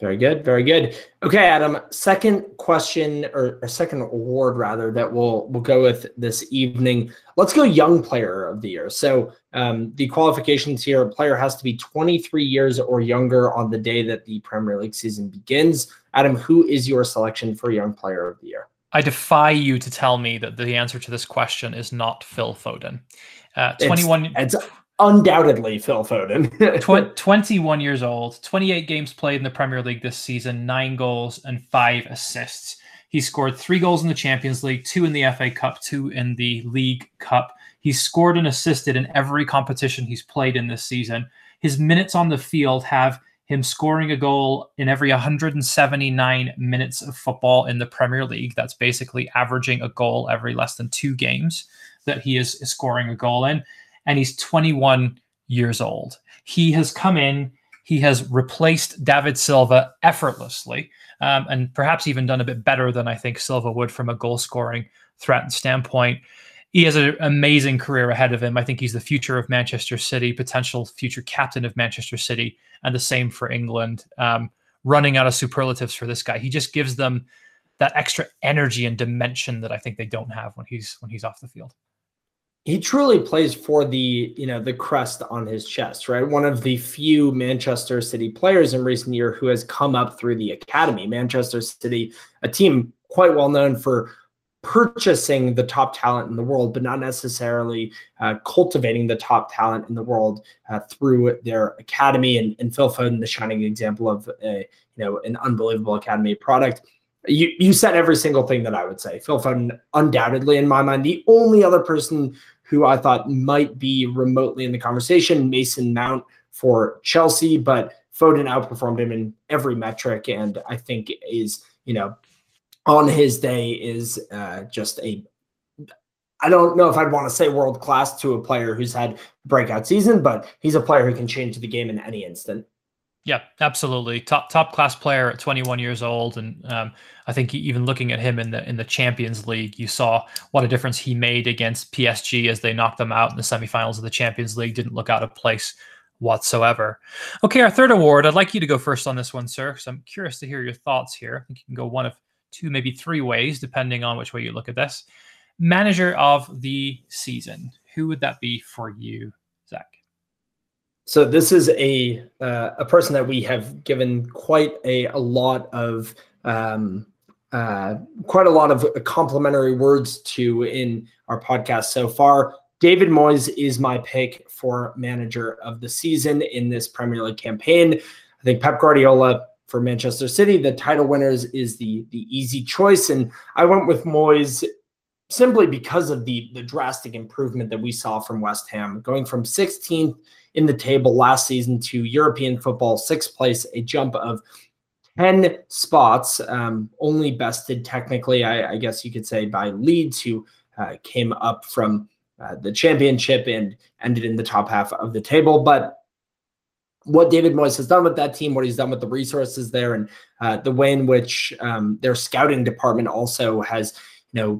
Very good. Very good. Okay, Adam, second question or second award rather that we'll go with this evening. Let's go young player of the year. So the qualifications here, a player has to be 23 years or younger on the day that the Premier League season begins. Adam, who is your selection for young player of the year? I defy you to tell me that the answer to this question is not Phil Foden. 21. It's undoubtedly Phil Foden. 21 years old, 28 games played in the Premier League this season, 9 goals and 5 assists. He scored 3 goals in the Champions League, 2 in the FA Cup, 2 in the League Cup. He's scored and assisted in every competition he's played in this season. His minutes on the field have him scoring a goal in every 179 minutes of football in the Premier League. That's basically averaging a goal every less than 2 games that he is scoring a goal in. And he's 21 years old. He has come in, he has replaced David Silva effortlessly, and perhaps even done a bit better than I think Silva would from a goal-scoring threat standpoint. He has an amazing career ahead of him. I think he's the future of Manchester City, potential future captain of Manchester City, and the same for England. Running out of superlatives for this guy. He just gives them that extra energy and dimension that I think they don't have when he's off the field. he truly plays for the, you know, the crest on his chest, right? One of the few Manchester City players in recent years who has come up through the academy. Manchester City, a team quite well known for purchasing the top talent in the world, but not necessarily cultivating the top talent in the world through their academy. And Phil Foden, the shining example of an unbelievable academy product. You said every single thing that I would say. Phil Foden, undoubtedly, in my mind, the only other person who I thought might be remotely in the conversation, Mason Mount for Chelsea, but Foden outperformed him in every metric, and I think is, on his day is just I don't know if I'd want to say world-class to a player who's had a breakout season, but he's a player who can change the game in any instant. Yeah, absolutely. Top-class player at 21 years old. And I think even looking at him in the Champions League, you saw what a difference he made against PSG as they knocked them out in the semifinals of the Champions League. Didn't look out of place whatsoever. Okay, our third award. I'd like you to go first on this one, sir, because I'm curious to hear your thoughts here. I think you can go one of two, maybe three ways, depending on which way you look at this. Manager of the season. Who would that be for you, Zach? So this is a person that we have given quite a lot of complimentary words to in our podcast so far. David Moyes is my pick for manager of the season in this Premier League campaign. I think Pep Guardiola for Manchester City, the title winners, is the easy choice. And I went with Moyes simply because of the drastic improvement that we saw from West Ham, going from 16th in the table last season to European football, 6th place, a jump of 10 spots, only bested technically, I guess you could say, by Leeds, who came up from the championship and ended in the top half of the table. But what David Moyes has done with that team, what he's done with the resources there, and the way in which their scouting department also has,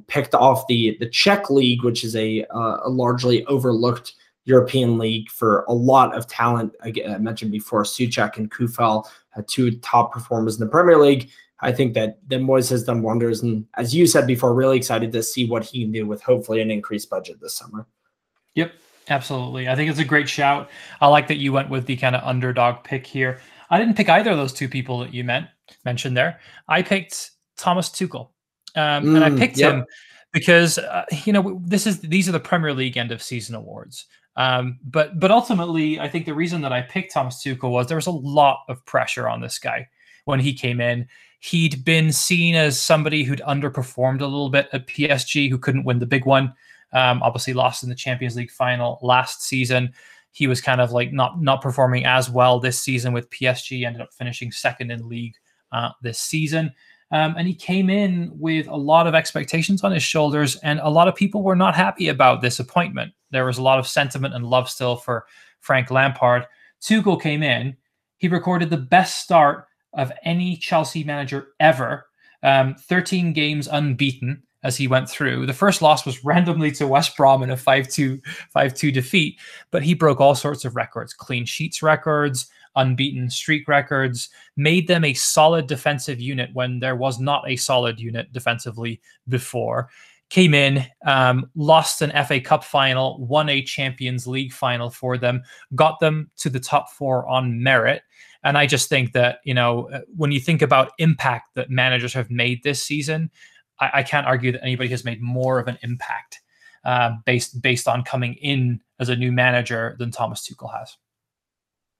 picked off the Czech league, which is a largely overlooked European league for a lot of talent. I mentioned before, Suchek and Kufal, two top performers in the Premier League. I think that Moyes has done wonders, and as you said before, really excited to see what he can do with hopefully an increased budget this summer. Yep. Absolutely. I think it's a great shout. I like that you went with the kind of underdog pick here. I didn't pick either of those two people that you mentioned there. I picked Thomas Tuchel, and I picked him because, these are the Premier League end of season awards. But ultimately, I think the reason that I picked Thomas Tuchel was there was a lot of pressure on this guy when he came in. He'd been seen as somebody who'd underperformed a little bit at PSG, who couldn't win the big one. Obviously lost in the Champions League final last season. He was kind of like not performing as well this season with PSG, ended up finishing second in league this season. And he came in with a lot of expectations on his shoulders, and a lot of people were not happy about this appointment. There was a lot of sentiment and love still for Frank Lampard. Tuchel came in. He recorded the best start of any Chelsea manager ever, 13 games unbeaten. As he went through, the first loss was randomly to West Brom in a 5-2 defeat, but he broke all sorts of records, clean sheets records, unbeaten streak records, made them a solid defensive unit when there was not a solid unit defensively before. Came in, lost an FA Cup final, won a Champions League final for them, got them to the top four on merit. And I just think that, when you think about impact that managers have made this season, I can't argue that anybody has made more of an impact based on coming in as a new manager than Thomas Tuchel has.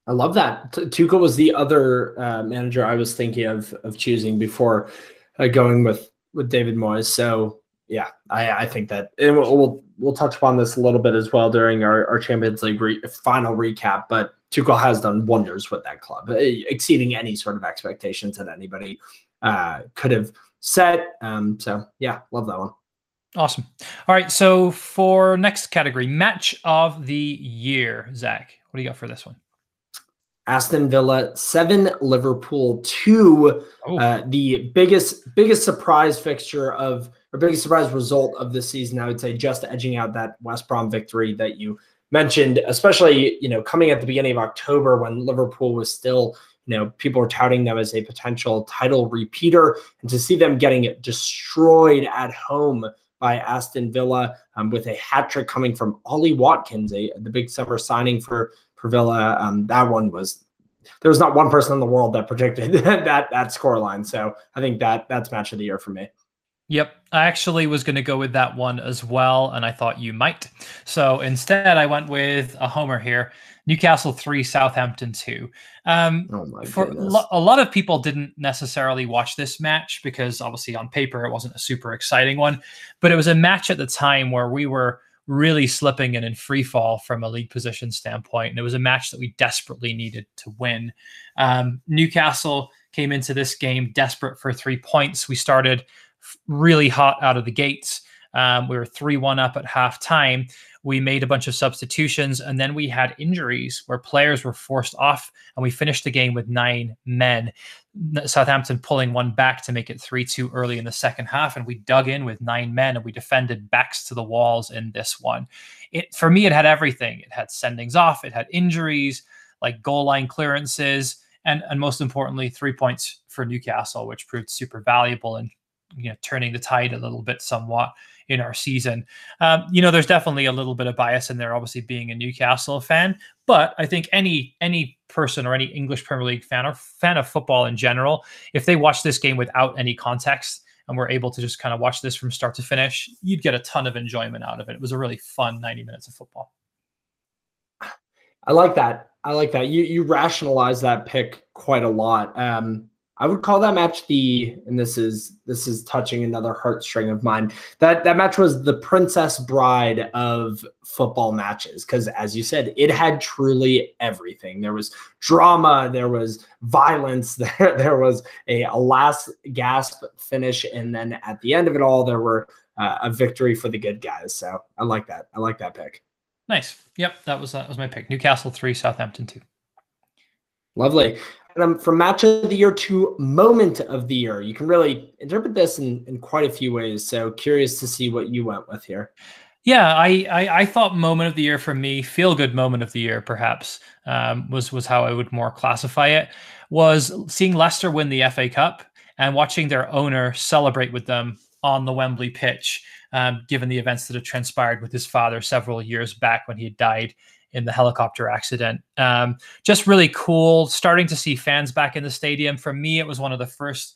I love that. Tuchel was the other manager I was thinking of choosing before going with David Moyes. So yeah, I think that, and we'll touch upon this a little bit as well during our Champions League final recap. But Tuchel has done wonders with that club, exceeding any sort of expectations that anybody could have set. So yeah, love that one. Awesome. All right. So for next category, match of the year, Zach, what do you got for this one? Aston Villa 7, Liverpool 2. The biggest surprise fixture or biggest surprise result of the season, I would say, just edging out that West Brom victory that you mentioned, especially, coming at the beginning of October when Liverpool was still, people are touting them as a potential title repeater, and to see them getting destroyed at home by Aston Villa, with a hat trick coming from Ollie Watkins, the big summer signing for Villa. That one was, there was not one person in the world that predicted that scoreline. So I think that's match of the year for me. Yep. I actually was going to go with that one as well, and I thought you might. So instead, I went with a homer here. Newcastle 3, Southampton 2. A lot of people didn't necessarily watch this match because obviously on paper it wasn't a super exciting one, but it was a match at the time where we were really slipping and in free fall from a league position standpoint, and it was a match that we desperately needed to win. Newcastle came into this game desperate for 3 points. We started really hot out of the gates. We were 3-1 up at half time. We made a bunch of substitutions, and then we had injuries where players were forced off, and we finished the game with 9 men. Southampton pulling one back to make it 3-2 early in the second half, and we dug in with 9 men, and we defended backs to the walls in this one. For me, it had everything. It had sendings off. It had injuries, like goal line clearances, and most importantly, 3 points for Newcastle, which proved super valuable and turning the tide a little bit somewhat in our season. There's definitely a little bit of bias in there, obviously being a Newcastle fan, but I think any person or any English Premier League fan or fan of football in general, if they watch this game without any context and were able to just kind of watch this from start to finish, you'd get a ton of enjoyment out of it. It was a really fun 90 minutes of football. I like that. You rationalize that pick quite a lot. I would call that match and this is touching another heartstring of mine. That match was the Princess Bride of football matches, because as you said, it had truly everything. There was drama, there was violence, there was a last gasp finish, and then at the end of it all, there were a victory for the good guys. So I like that. I like that pick. Nice. Yep, that was my pick. Newcastle 3, Southampton 2. Lovely. And from match of the year to moment of the year, you can really interpret this in quite a few ways. So curious to see what you went with here. Yeah, I thought moment of the year for me, feel good moment of the year perhaps, was how I would more classify it, was seeing Leicester win the FA Cup and watching their owner celebrate with them on the Wembley pitch, given the events that had transpired with his father several years back when he had died in the helicopter accident. Just really cool, starting to see fans back in the stadium. For me, it was one of the first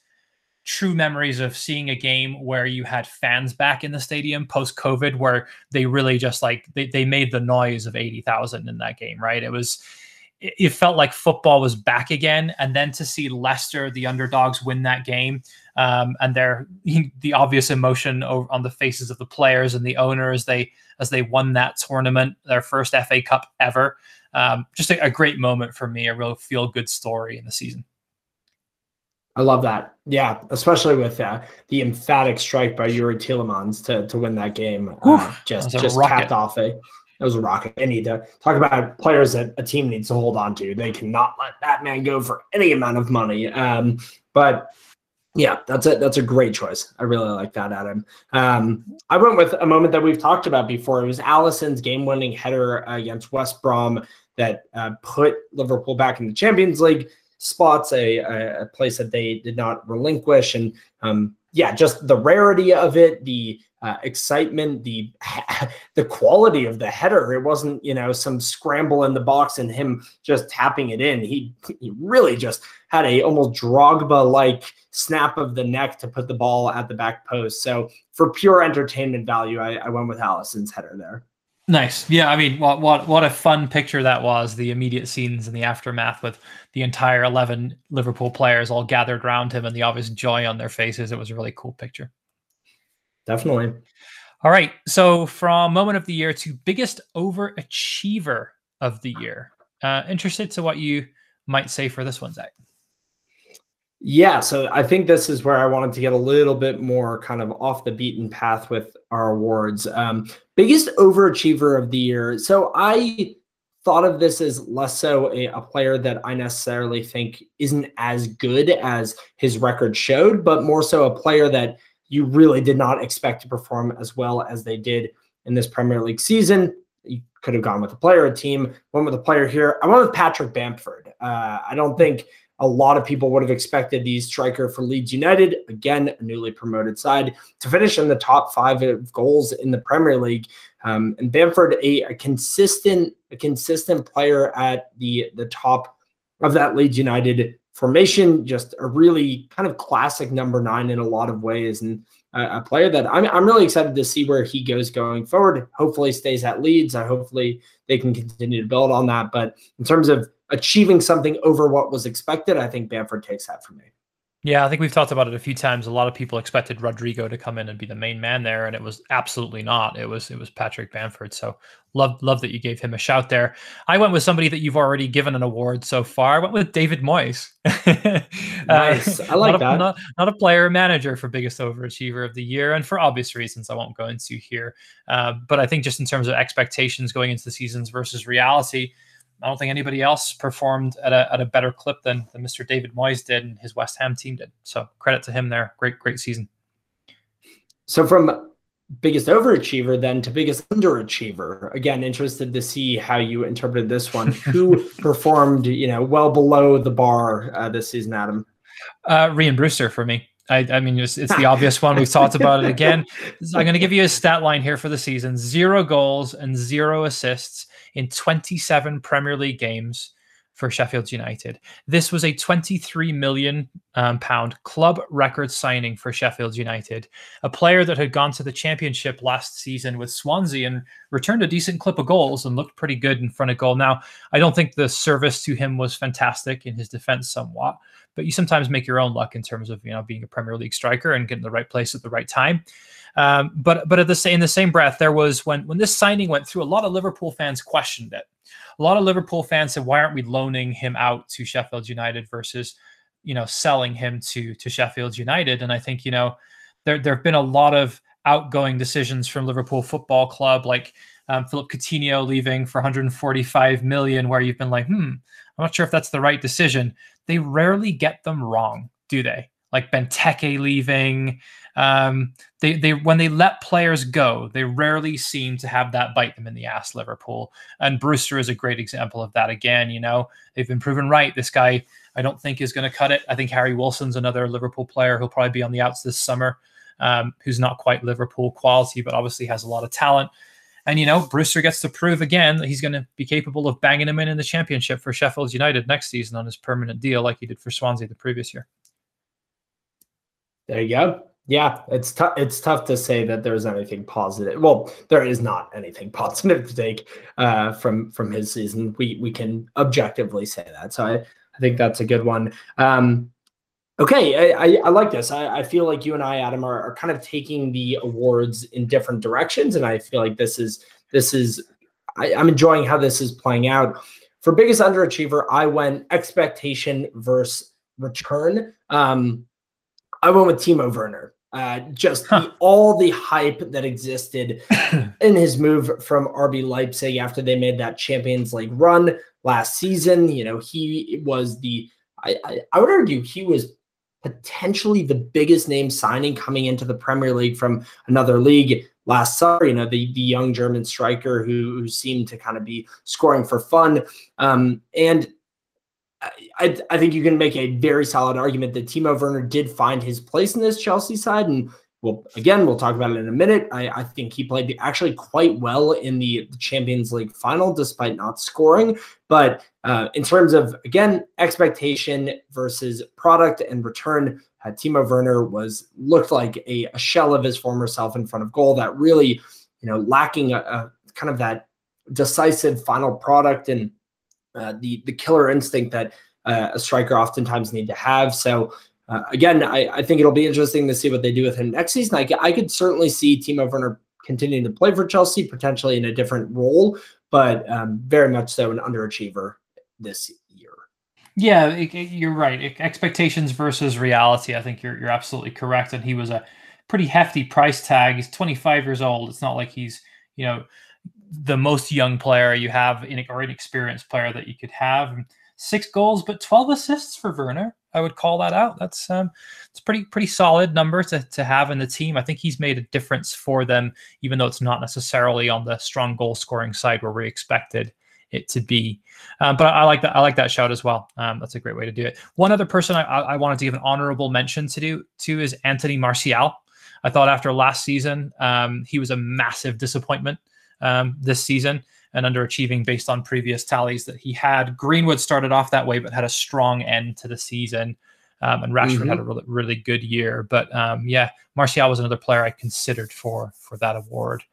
true memories of seeing a game where you had fans back in the stadium post-COVID, where they really just they made the noise of 80,000 in that game, right? It felt like football was back again. And then to see Leicester, the underdogs, win that game, and the obvious emotion on the faces of the players and the owner as they won that tournament, their first FA Cup ever. Just a great moment for me, a real feel-good story in the season. I love that. Yeah, especially with the emphatic strike by Yuri Tielemans to win that game. Just capped off it. It was a rocket. I need to talk about players that a team needs to hold on to. They cannot let that man go for any amount of money. But yeah, that's a great choice. I really like that, Adam. I went with a moment that we've talked about before. It was Allison's game-winning header against West Brom that put Liverpool back in the Champions League spots, a place that they did not relinquish. And just the rarity of it, the excitement, the quality of the header. It wasn't, some scramble in the box and him just tapping it in. He really just had a almost Drogba-like snap of the neck to put the ball at the back post. So for pure entertainment value, I went with Allison's header there. Nice. Yeah, I mean, what a fun picture that was, the immediate scenes and the aftermath with the entire 11 Liverpool players all gathered around him and the obvious joy on their faces. It was a really cool picture. Definitely. All right. So from moment of the year to biggest overachiever of the year. Interested to what you might say for this one, Zach. Yeah, so I think this is where I wanted to get a little bit more kind of off the beaten path with our awards. Biggest overachiever of the year. So I thought of this as less so a player that I necessarily think isn't as good as his record showed, but more so a player that you really did not expect to perform as well as they did in this Premier League season. You could have gone with a player, a team, went with a player here. I went with Patrick Bamford. I don't think a lot of people would have expected the striker for Leeds United, again, a newly promoted side, to finish in the top 5 of goals in the Premier League. And Bamford, a consistent player at the top of that Leeds United formation, just a really kind of classic number 9 in a lot of ways, and a player that I'm really excited to see where he goes going forward. Hopefully stays at Leeds. Hopefully they can continue to build on that. But in terms of achieving something over what was expected, I think Bamford takes that for me. Yeah, I think we've talked about it a few times. A lot of people expected Rodrigo to come in and be the main man there, and it was absolutely not. It was Patrick Bamford. So love that you gave him a shout there. I went with somebody that you've already given an award so far. I went with David Moyes. Nice. I like that. Not a player, manager for biggest overachiever of the year, and for obvious reasons I won't go into here. But I think just in terms of expectations going into the seasons versus reality, I don't think anybody else performed at a better clip than Mr. David Moyes did and his West Ham team did. So credit to him there. Great season. So from biggest overachiever then to biggest underachiever. Again, interested to see how you interpreted this one. Who performed, well below the bar this season, Adam? Rhian Brewster for me. I mean, it's the obvious one. We've talked about it again. I'm going to give you a stat line here for the season. 0 goals and 0 assists in 27 Premier League games for Sheffield United. This was a £23 million club record signing for Sheffield United, a player that had gone to the championship last season with Swansea and returned a decent clip of goals and looked pretty good in front of goal. Now, I don't think the service to him was fantastic in his defense somewhat, but you sometimes make your own luck in terms of, being a Premier League striker and getting the right place at the right time. But in the same breath, there was when this signing went through, a lot of Liverpool fans questioned it. A lot of Liverpool fans said, why aren't we loaning him out to Sheffield United versus, selling him to Sheffield United? And I think, there have been a lot of outgoing decisions from Liverpool Football Club, like Philippe Coutinho leaving for 145 million, where you've been like, I'm not sure if that's the right decision. They rarely get them wrong, do they? Like Benteke leaving. When they let players go, they rarely seem to have that bite them in the ass, Liverpool. And Brewster is a great example of that. Again, they've been proven right. This guy, I don't think, is going to cut it. I think Harry Wilson's another Liverpool player who'll probably be on the outs this summer, who's not quite Liverpool quality, but obviously has a lot of talent. And, Brewster gets to prove again that he's going to be capable of banging him in the championship for Sheffield United next season on his permanent deal like he did for Swansea the previous year. There you go. Yeah, it's tough to say that there's anything positive. Well, there is not anything positive to take from his season. We can objectively say that. So I think that's a good one. Okay, I like this. I feel like you and I, Adam, are kind of taking the awards in different directions, and I feel like this is. I'm enjoying how this is playing out. For biggest underachiever, I went expectation versus return. I went with Timo Werner. All the hype that existed in his move from RB Leipzig after they made that Champions League run last season. He was I would argue he was potentially the biggest name signing coming into the Premier League from another league last summer. The young German striker who seemed to kind of be scoring for fun. And I think you can make a very solid argument that Timo Werner did find his place in this Chelsea side. And we'll talk about it in a minute. I think he played actually quite well in the Champions League final, despite not scoring. But in terms of, again, expectation versus product and return, Timo Werner looked like a shell of his former self in front of goal, that really, lacking a kind of that decisive final product and the killer instinct that a striker oftentimes need to have. So again, I think it'll be interesting to see what they do with him next season. I could certainly see Timo Werner continuing to play for Chelsea, potentially in a different role, but very much so an underachiever this year. Yeah, you're right. Expectations versus reality. I think you're absolutely correct. And he was a pretty hefty price tag. He's 25 years old. It's not like he's, the most young player you have or inexperienced player that you could have. 6 goals, but 12 assists for Werner. I would call that out. That's it's pretty solid number to have in the team. I think he's made a difference for them, even though it's not necessarily on the strong goal scoring side where we expected it to be. But I like that. I like that shout as well. That's a great way to do it. One other person I wanted to give an honorable mention to is Anthony Martial. I thought after last season, he was a massive disappointment this season and underachieving based on previous tallies that he had. Greenwood started off that way, but had a strong end to the season. And Rashford had a really good year, but yeah, Martial was another player I considered for that award.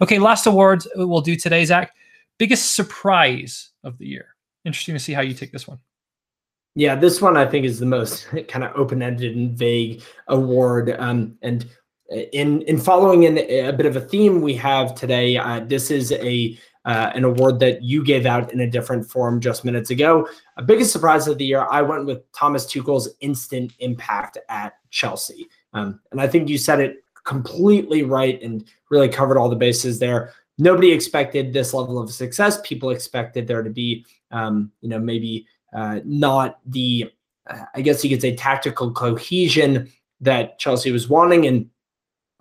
Okay, last award we'll do today, Zach. Biggest surprise of the year. Interesting to see how you take this one. Yeah, this one I think is the most kind of open-ended and vague award. And in following in a bit of a theme we have today, this is an award that you gave out in a different form just minutes ago. A biggest surprise of the year, I went with Thomas Tuchel's instant impact at Chelsea. And I think you said it completely right and really covered all the bases there. Nobody expected this level of success. People expected there to be, maybe not the, I guess you could say, tactical cohesion that Chelsea was wanting. And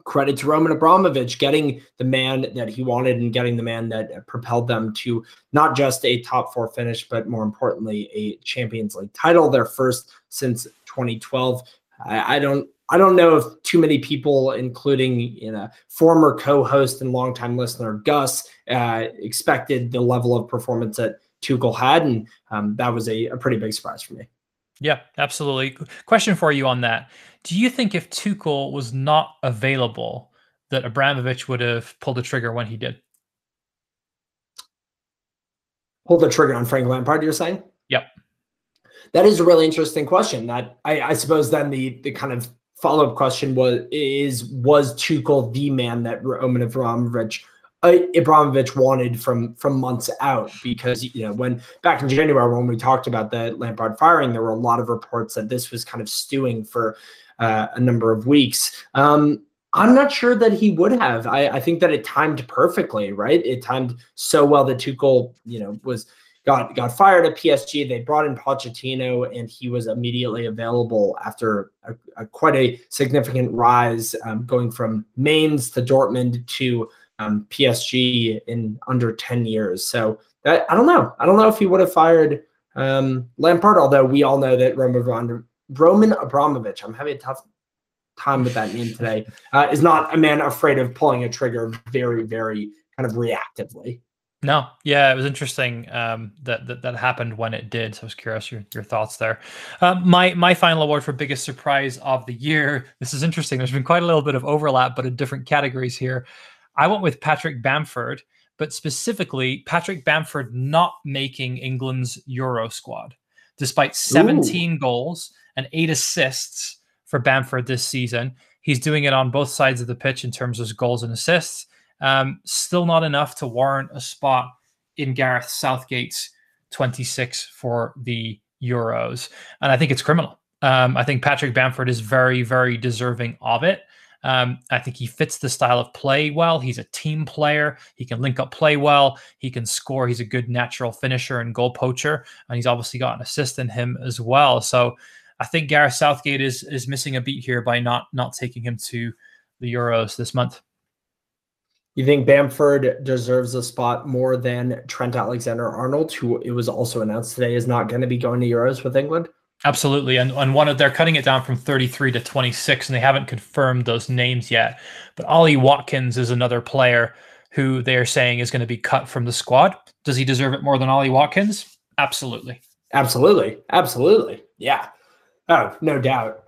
credit to Roman Abramovich getting the man that he wanted and getting the man that propelled them to not just a top four finish, but more importantly, a Champions League title, their first since 2012. I don't know if too many people, including former co-host and longtime listener Gus, expected the level of performance that Tuchel had, and that was a pretty big surprise for me. Yeah, absolutely. Question for you on that. Do you think if Tuchel was not available, that Abramovich would have pulled the trigger when he did? Pulled the trigger on Frank Lampard, you're saying? Yep. That is a really interesting question. That I suppose then the kind of follow-up question was Tuchel the man that Roman Abramovich wanted from months out? Because when back in January when we talked about the Lampard firing, there were a lot of reports that this was kind of stewing for a number of weeks. I'm not sure that he would have. I think that it timed perfectly, right? It timed so well that Tuchel, got fired at PSG. They brought in Pochettino, and he was immediately available after quite a significant rise, going from Mainz to Dortmund to PSG in under 10 years. So that, I don't know if he would have fired Lampard, although we all know that Roman Abramovich, I'm having a tough time with that name today, is not a man afraid of pulling a trigger very, very kind of reactively. No. Yeah, it was interesting that happened when it did. So I was curious your thoughts there. My final award for biggest surprise of the year. This is interesting. There's been quite a little bit of overlap, but in different categories here. I went with Patrick Bamford, but specifically Patrick Bamford not making England's Euro squad, despite 17 goals and 8 assists for Bamford this season. He's doing it on both sides of the pitch in terms of goals and assists. Still not enough to warrant a spot in Gareth Southgate's 26 for the Euros. And I think it's criminal. I think Patrick Bamford is very, very deserving of it. I think he fits the style of play well. He's a team player. He can link up play well. He can score. He's a good natural finisher and goal poacher. And he's obviously got an assist in him as well. So I think Gareth Southgate is missing a beat here by not taking him to the Euros this month. You think Bamford deserves a spot more than Trent Alexander-Arnold, who it was also announced today is not going to be going to Euros with England? Absolutely. And they're cutting it down from 33 to 26, and they haven't confirmed those names yet. But Ollie Watkins is another player who they're saying is going to be cut from the squad. Does he deserve it more than Ollie Watkins? Absolutely. Absolutely. Absolutely. Yeah. Oh, no doubt.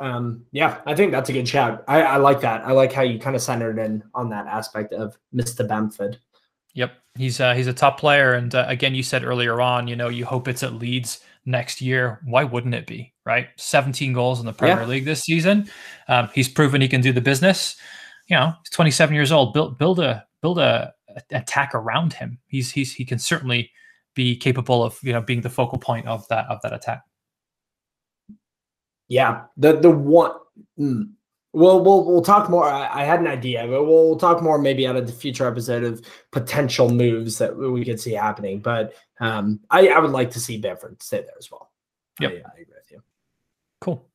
Yeah, I think that's a good shout. I like that. I like how you kind of centered in on that aspect of Mr. Bamford. Yep. He's a top player. And again, you said earlier on, you hope it's at Leeds next year. Why wouldn't it be, right? 17 goals in the Premier League this season. He's proven he can do the business. He's 27 years old. Build a attack around him. He can certainly be capable of, being the focal point of that attack. Yeah. The one, well, we'll talk more. I had an idea, but we'll talk more maybe out of the future episode of potential moves that we could see happening. But I would like to see Bamford stay there as well. Yeah, I agree with you. Cool.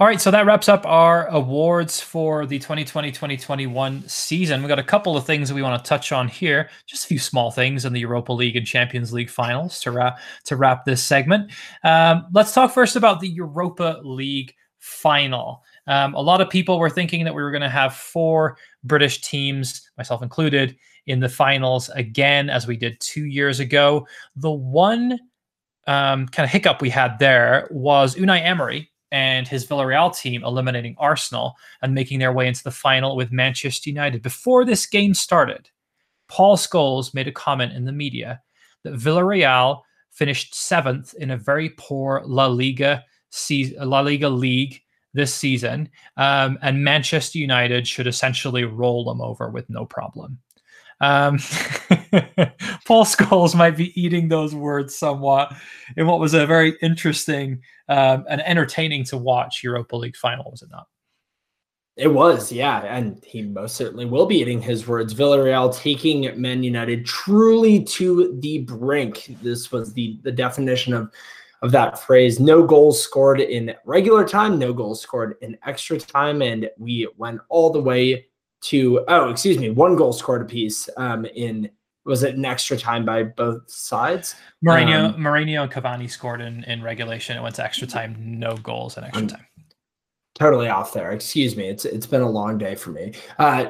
All right, so that wraps up our awards for the 2020-2021 season. We've got a couple of things that we want to touch on here, just a few small things in the Europa League and Champions League finals to wrap this segment. Let's talk first about the Europa League final. A lot of people were thinking that we were going to have four British teams, myself included, in the finals again, as we did 2 years ago. The one kind of hiccup we had there was Unai Emery and his Villarreal team eliminating Arsenal and making their way into the final with Manchester United. Before this game started, Paul Scholes made a comment in the media that Villarreal finished seventh in a very poor La Liga league this season, and Manchester United should essentially roll them over with no problem. Paul Scholes might be eating those words somewhat in what was a very interesting and entertaining to watch Europa League final, was it not? It was, yeah, and he most certainly will be eating his words. Villarreal taking Man United truly to the brink. This was the definition of that phrase. No goals scored in regular time, no goals scored in extra time, and we went all the way to, one goal scored apiece was it an extra time by both sides? Mourinho and Cavani scored in regulation. It went to extra time, no goals in extra time. Totally off there. Excuse me. It's been a long day for me.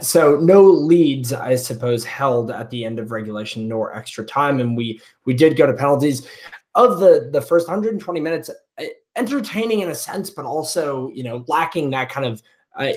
So no leads, I suppose, held at the end of regulation nor extra time. And we did go to penalties. Of the first 120 minutes, entertaining in a sense, but also, lacking that kind of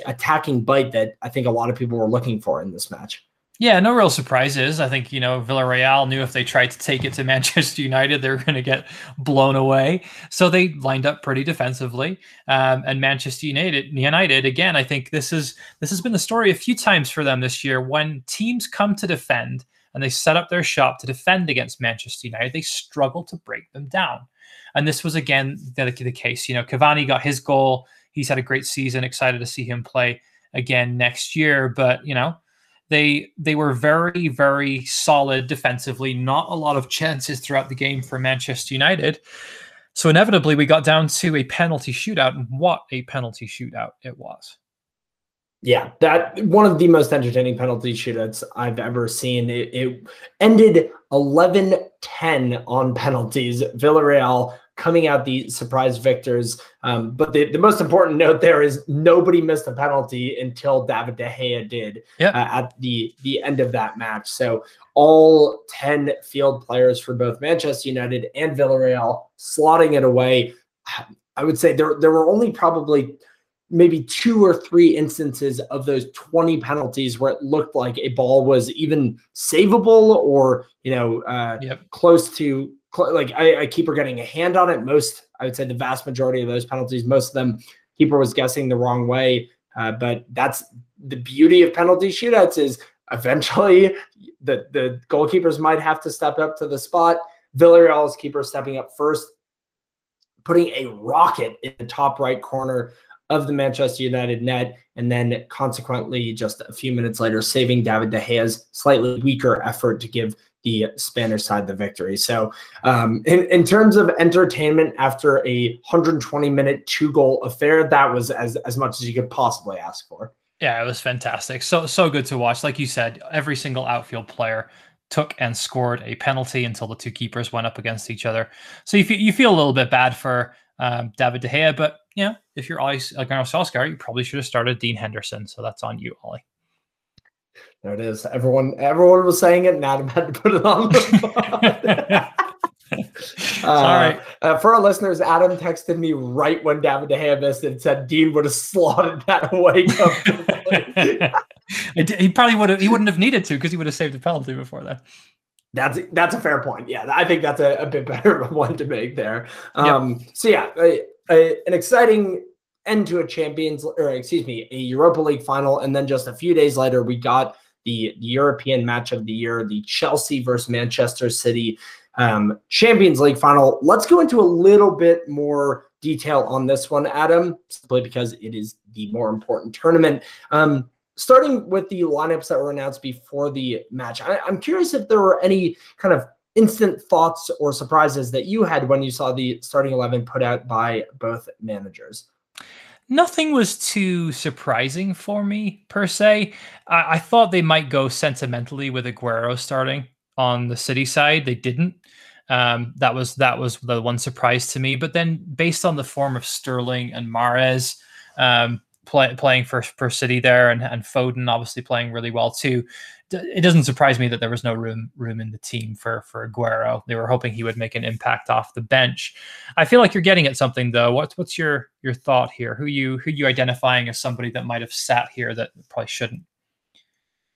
attacking bite that I think a lot of people were looking for in this match. Yeah, no real surprises. I think, Villarreal knew if they tried to take it to Manchester United, they were going to get blown away. So they lined up pretty defensively. And Manchester United, again, I think this has been the story a few times for them this year. When teams come to defend and they set up their shop to defend against Manchester United, they struggle to break them down. And this was, again, the case. Cavani got his goal. He's had a great season. Excited to see him play again next year. But, They were very, very solid defensively. Not a lot of chances throughout the game for Manchester United. So inevitably, we got down to a penalty shootout. And what a penalty shootout it was. Yeah, that one of the most entertaining penalty shootouts I've ever seen. It ended 11-10 on penalties. Villarreal coming out the surprise victors. But the most important note there is nobody missed a penalty until David De Gea did at the end of that match. So all 10 field players for both Manchester United and Villarreal slotting it away. I would say there were only probably maybe two or three instances of those 20 penalties where it looked like a ball was even savable or, close to, like I keeper getting a hand on it. I would say the vast majority of those penalties, most of them keeper was guessing the wrong way. But that's the beauty of penalty shootouts is eventually the goalkeepers might have to step up to the spot. Villarreal's keeper stepping up first, putting a rocket in the top right corner of the Manchester United net, and then consequently just a few minutes later saving David De Gea's slightly weaker effort to give the Spanish side the victory. So in terms of entertainment after a 120-minute two-goal affair, that was as much as you could possibly ask for. Yeah, it was fantastic. So good to watch. Like you said, every single outfield player took and scored a penalty until the two keepers went up against each other. So you feel a little bit bad for David De Gea, but if you're Ole Gunnar Solskjaer, you probably should have started Dean Henderson. So that's on you, Ollie. There it is. Everyone was saying it, and Adam had to put it on the pod. Sorry. For our listeners, Adam texted me right when David De Gea missed and said Dean would have slotted that away comfortably. He probably would have. He wouldn't have needed to because he would have saved a penalty before that. That's a fair point. Yeah, I think that's a bit better of a one to make there. So yeah, an exciting end to a a Europa League final, and then just a few days later, we got the European match of the year, the Chelsea versus Manchester City Champions League final. Let's go into a little bit more detail on this one, Adam, simply because it is the more important tournament. Starting with the lineups that were announced before the match, I'm curious if there were any kind of instant thoughts or surprises that you had when you saw the starting 11 put out by both managers. Nothing was too surprising for me, per se. I thought they might go sentimentally with Aguero starting on the City side. They didn't. That was the one surprise to me. But then based on the form of Sterling and Mahrez playing for City there, and Foden obviously playing really well too, it doesn't surprise me that there was no room in the team for Aguero. They were hoping he would make an impact off the bench. I feel like you're getting at something though. What's your thought here? Who you identifying as somebody that might have sat here that probably shouldn't?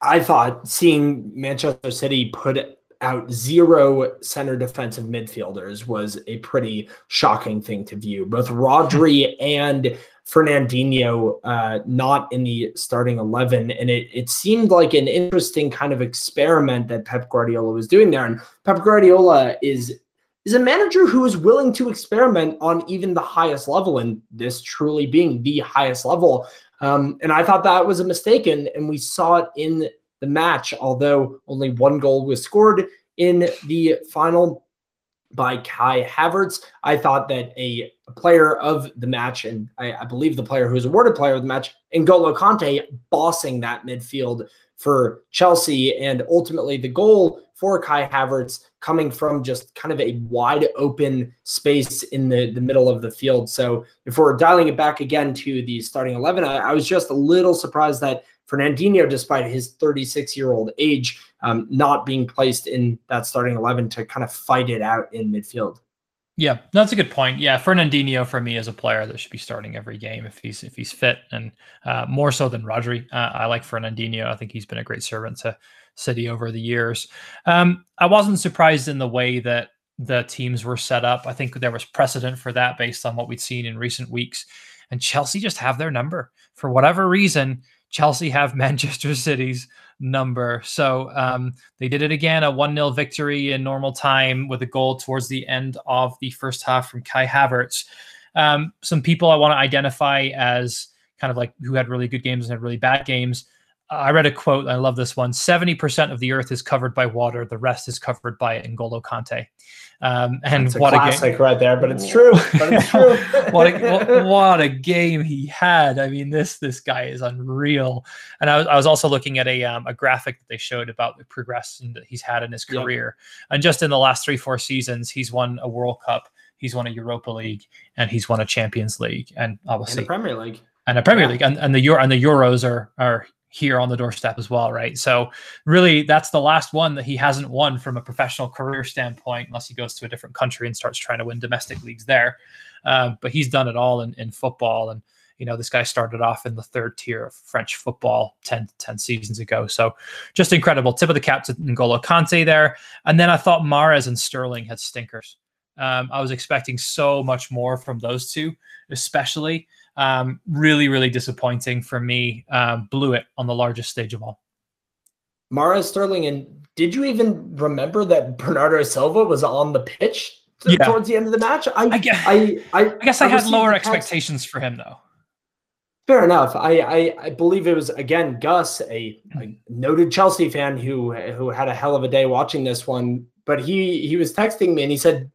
I thought seeing Manchester City put out 0 center defensive midfielders was a pretty shocking thing to view. Both Rodri and Fernandinho not in the starting 11, and it seemed like an interesting kind of experiment that Pep Guardiola was doing there. And Pep Guardiola is a manager who is willing to experiment on even the highest level, and this truly being the highest level. And I thought that was a mistake, and we saw it in the match, although only one goal was scored in the final by Kai Havertz. I thought that a player of the match, and I believe the player who was awarded player of the match, N'Golo Kante, bossing that midfield for Chelsea, and ultimately the goal for Kai Havertz coming from just kind of a wide open space in the middle of the field. So if we're dialing it back again to the starting 11, I was just a little surprised that Fernandinho, despite his 36-year-old age, not being placed in that starting 11 to kind of fight it out in midfield. Yeah, that's a good point. Yeah, Fernandinho for me is a player that should be starting every game if he's fit, and more so than Rodri. I like Fernandinho. I think he's been a great servant to City over the years. I wasn't surprised in the way that the teams were set up. I think there was precedent for that based on what we'd seen in recent weeks. And Chelsea just have their number. For whatever reason, Chelsea have Manchester City's number. So they did it again, a 1-0 victory in normal time with a goal towards the end of the first half from Kai Havertz. Some people I want to identify as kind of like who had really good games and had really bad games. I read a quote, I love this one, 70% of the earth is covered by water, the rest is covered by N'Golo Kante. And it's what a classic right there, but it's true. What a game he had. I mean, this guy is unreal. And I was also looking at a graphic that they showed about the progression that he's had in his career. Yep. And just in the last 3-4 seasons, he's won a World Cup, he's won a Europa League, and he's won a Champions League, and obviously and a Premier League, and the Euros are here on the doorstep as well, right? So really, that's the last one that he hasn't won from a professional career standpoint, unless he goes to a different country and starts trying to win domestic leagues there. But he's done it all in football. And, you know, this guy started off in the third tier of French football 10 seasons ago. So just incredible. Tip of the cap to N'Golo Kante there. And then I thought Mahrez and Sterling had stinkers. I was expecting so much more from those two, especially. Really, really disappointing for me. Blew it on the largest stage of all. Mahrez, Sterling, and did you even remember that Bernardo Silva was on the pitch towards the end of the match? I guess I had lower expectations for him, though. Fair enough. I believe it was, again, Gus, a noted Chelsea fan who had a hell of a day watching this one, but he was texting me and he said,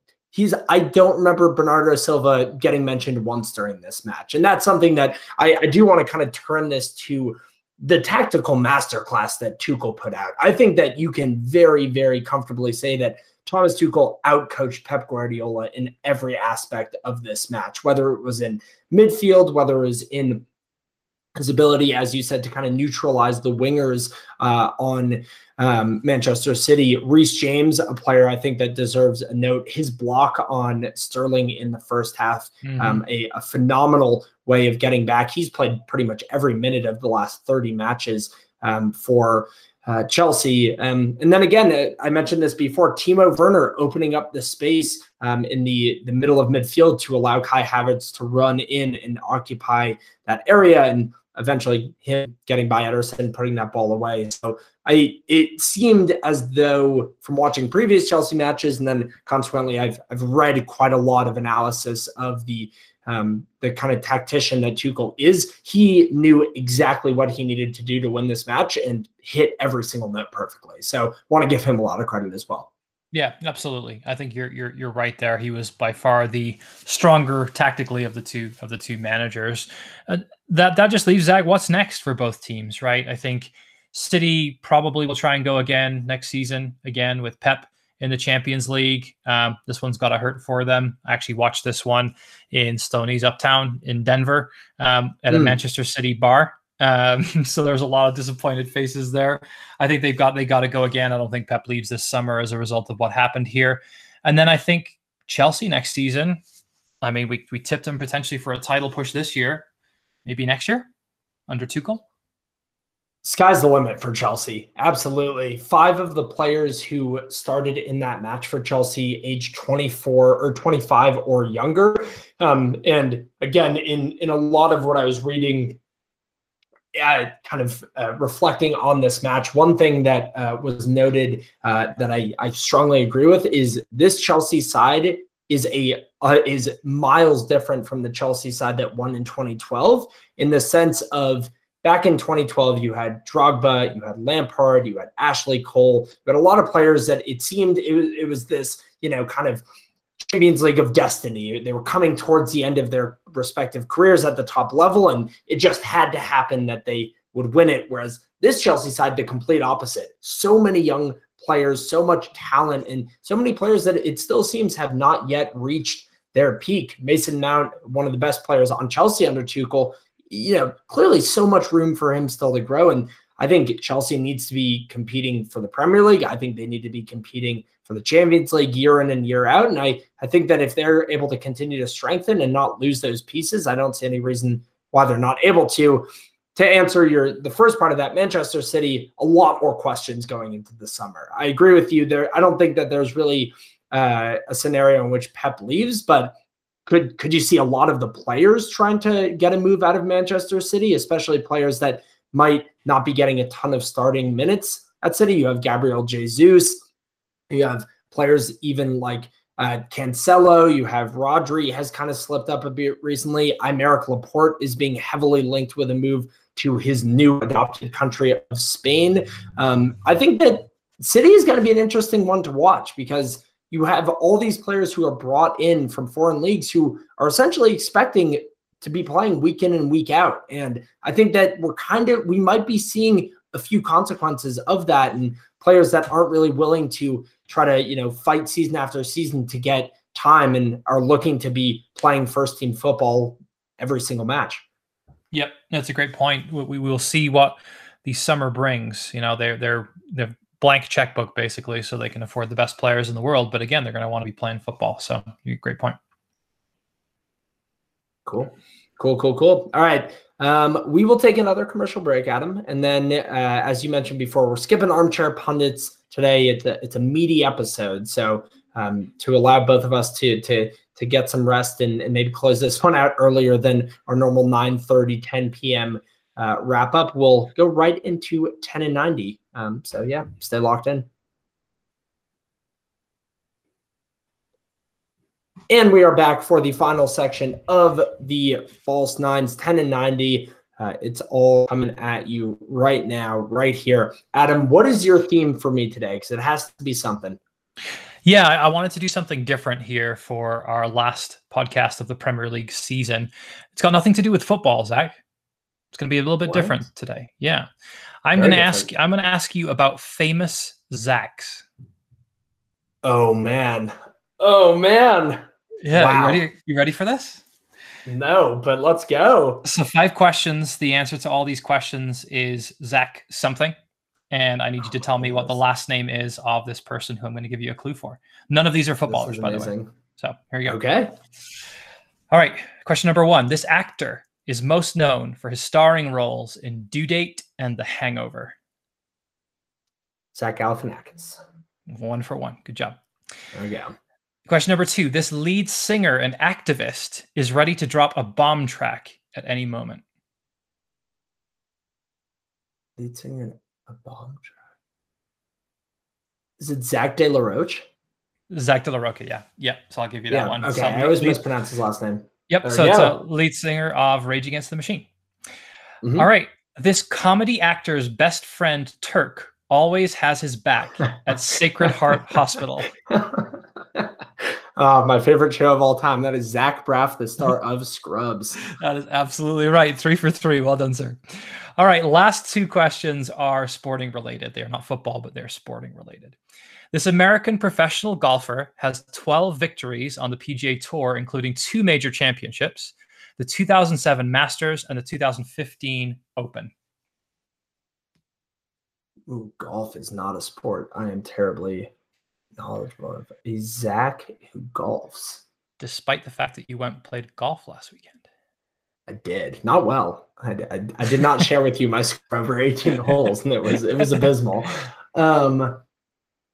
I don't remember Bernardo Silva getting mentioned once during this match. And that's something that I do want to kind of turn this to the tactical masterclass that Tuchel put out. I think that you can very, very comfortably say that Thomas Tuchel outcoached Pep Guardiola in every aspect of this match, whether it was in midfield, whether it was in his ability, as you said, to kind of neutralize the wingers on Manchester City. Reece James, a player I think that deserves a note. His block on Sterling in the first half, a phenomenal way of getting back. He's played pretty much every minute of the last 30 matches for Chelsea. And then again, I mentioned this before, Timo Werner opening up the space in the middle of midfield to allow Kai Havertz to run in and occupy that area, and eventually him getting by Ederson, putting that ball away. So it seemed as though, from watching previous Chelsea matches, and then consequently I've read quite a lot of analysis of the kind of tactician that Tuchel is, he knew exactly what he needed to do to win this match and hit every single note perfectly. So want to give him a lot of credit as well. Yeah, absolutely. I think you're right there. He was by far the stronger tactically of the two managers. That just leaves Zach. What's next for both teams, right? I think City probably will try and go again next season, again with Pep in the Champions League. This one's got to hurt for them. I actually watched this one in Stoney's Uptown in Denver at a Manchester City bar. So there's a lot of disappointed faces there. I think they got to go again. I don't think Pep leaves this summer as a result of what happened here. And then I think Chelsea next season. I mean, we tipped them potentially for a title push this year, maybe next year under Tuchel. Sky's the limit for Chelsea. Absolutely. 5 of the players who started in that match for Chelsea, age 24 or 25 or younger. And again, in a lot of what I was reading, kind of reflecting on this match, one thing that was noted that I strongly agree with is this Chelsea side is is miles different from the Chelsea side that won in 2012, in the sense of back in 2012 you had Drogba, you had Lampard, you had Ashley Cole, you had a lot of players that it seemed it was this, you know, kind of Champions League of destiny. They were coming towards the end of their respective careers at the top level, and it just had to happen that they would win it. Whereas this Chelsea side, the complete opposite. So many young players, so much talent, and so many players that it still seems have not yet reached their peak. Mason Mount, one of the best players on Chelsea under Tuchel, you know, clearly so much room for him still to grow. And I think Chelsea needs to be competing for the Premier League. I think they need to be competing for the Champions League year in and year out. And I think that if they're able to continue to strengthen and not lose those pieces, I don't see any reason why they're not able to. To answer the first part of that, Manchester City, a lot more questions going into the summer. I agree with you there. I don't think that there's really a scenario in which Pep leaves, but could you see a lot of the players trying to get a move out of Manchester City, especially players that might not be getting a ton of starting minutes at City? You have Gabriel Jesus, you have players even like Cancelo, you have Rodri has kind of slipped up a bit recently. Aymeric Laporte is being heavily linked with a move to his new adopted country of Spain. I think that City is going to be an interesting one to watch, because you have all these players who are brought in from foreign leagues who are essentially expecting to be playing week in and week out. And I think that we might be seeing a few consequences of that, and players that aren't really willing to try to, you know, fight season after season to get time and are looking to be playing first team football every single match. Yep. That's a great point. We will see what the summer brings. You know, they're blank checkbook basically, so they can afford the best players in the world. But again, they're going to want to be playing football. So great point. Cool. All right. We will take another commercial break, Adam. And then, as you mentioned before, we're skipping armchair pundits today. It's a meaty episode. So to allow both of us to get some rest and maybe close this one out earlier than our normal 9:30, 10 p.m. Wrap up, we'll go right into 10 and 90. So, yeah, stay locked in. And we are back for the final section of the False Nines, 10 and 90. It's all coming at you right now, right here. Adam, what is your theme for me today? Because it has to be something. Yeah, I wanted to do something different here for our last podcast of the Premier League season. It's got nothing to do with football, Zach. It's going to be a little bit different today. Yeah. I'm going to ask you about famous Zachs. Oh, man. Yeah, wow. You ready for this? No, but let's go. So 5 questions. The answer to all these questions is Zach something. And I need you to tell me what the last name is of this person who I'm going to give you a clue for. None of these are footballers, by the way. So here you go. Okay. All right. Question number 1. This actor is most known for his starring roles in Due Date and The Hangover. Zach Galifianakis. 1 for 1. Good job. There we go. Question number 2, this lead singer and activist is ready to drop a bomb track at any moment. Lead singer and a bomb track. Is it Zach De La Roche? Zach De La Roche, yeah. Yeah, so I'll give you that one. Okay, I always mispronounce his last name. Yep, there so it's a lead singer of Rage Against the Machine. Mm-hmm. All right, this comedy actor's best friend, Turk, always has his back at Sacred Heart Hospital. My favorite show of all time. That is Zach Braff, the star of Scrubs. That is absolutely right. 3 for 3. Well done, sir. All right. Last two questions are sporting related. They are not football, but they're sporting related. This American professional golfer has 12 victories on the PGA Tour, including 2 major championships, the 2007 Masters and the 2015 Open. Ooh, golf is not a sport I am terribly knowledgeable of. Is Zach who golfs? Despite the fact that you went and played golf last weekend. I did. Not well. I did not share with you my score over 18 holes, and it was abysmal.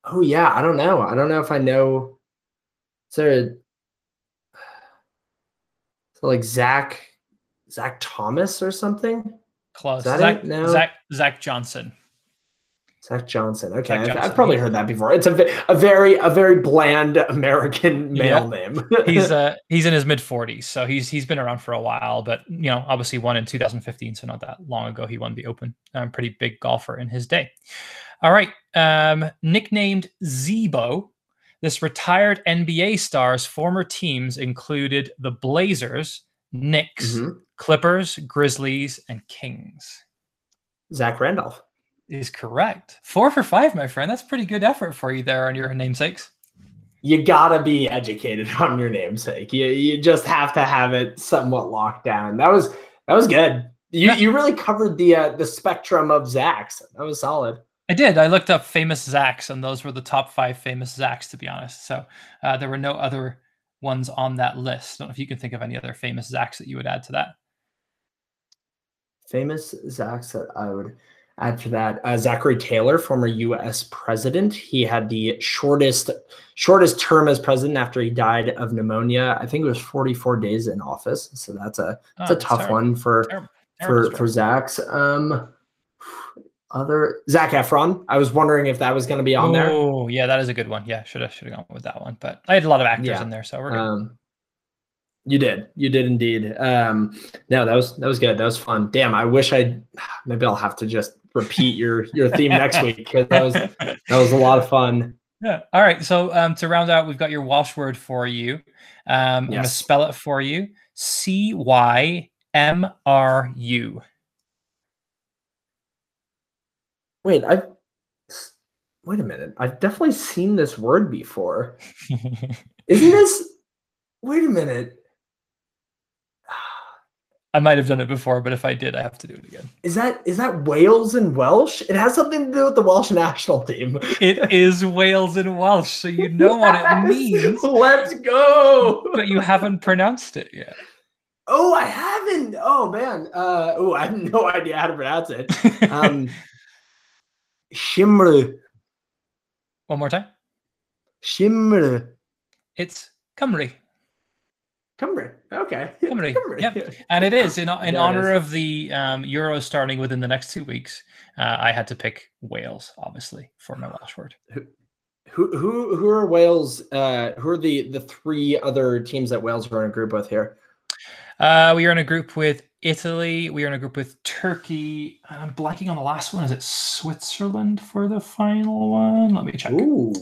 Oh, yeah. I don't know. I don't know if I know. So like Zach Thomas or something? Close. No. Zach Johnson. Zach Johnson. Okay, Zach Johnson. I've probably heard that before. It's a very bland American male name. He's in his mid 40s, so he's been around for a while. But you know, obviously won in 2015, so not that long ago. He won the Open. Pretty big golfer in his day. All right, nicknamed Zebo, this retired NBA star's former teams included the Blazers, Knicks, Clippers, Grizzlies, and Kings. Zach Randolph. Is correct. 4 for 5, my friend. That's pretty good effort for you there on your namesakes. You gotta be educated on your namesake. You just have to have it somewhat locked down. That was good. You really covered the spectrum of Zach's. That was solid. I did. I looked up famous Zach's, and those were the top 5 famous Zach's, to be honest. So there were no other ones on that list. I don't know if you can think of any other famous Zach's that you would add to that. Famous Zach's that I would add to that, Zachary Taylor, former U.S. president. He had the shortest term as president after he died of pneumonia. I think it was 44 days in office. So that's a tough one for Zach's. Other Zac Efron. I was wondering if that was going to be on there. Oh yeah, that is a good one. Yeah, should have gone with that one. But I had a lot of actors in there, so we're good. You did indeed. No, that was good. That was fun. Damn, I wish maybe I'll have to just repeat your theme next week, because that was a lot of fun. Yeah. All right. So to round out, we've got your Welsh word for you. I'm gonna spell it for you. CYMRU. Wait, wait a minute. I've definitely seen this word before. Isn't this? Wait a minute. I might have done it before, but if I did, I have to do it again. Is that Wales in Welsh? It has something to do with the Welsh national team. It is Wales in Welsh, so you know what it means. Let's go! But you haven't pronounced it yet. Oh, I haven't! Oh, man. I have no idea how to pronounce it. Shimru. One more time. Shimru. It's Cymru. Cymru. Okay. Cymru. Cymru. Yep. And it is in honor of the Euro starting within the next 2 weeks. I had to pick Wales, obviously, for my Welsh word. Who are Wales? Who are the 3 other teams that Wales are in a group with here? We are in a group with Italy. We are in a group with Turkey. I'm blanking on the last one. Is it Switzerland for the final one? Let me check. Ooh.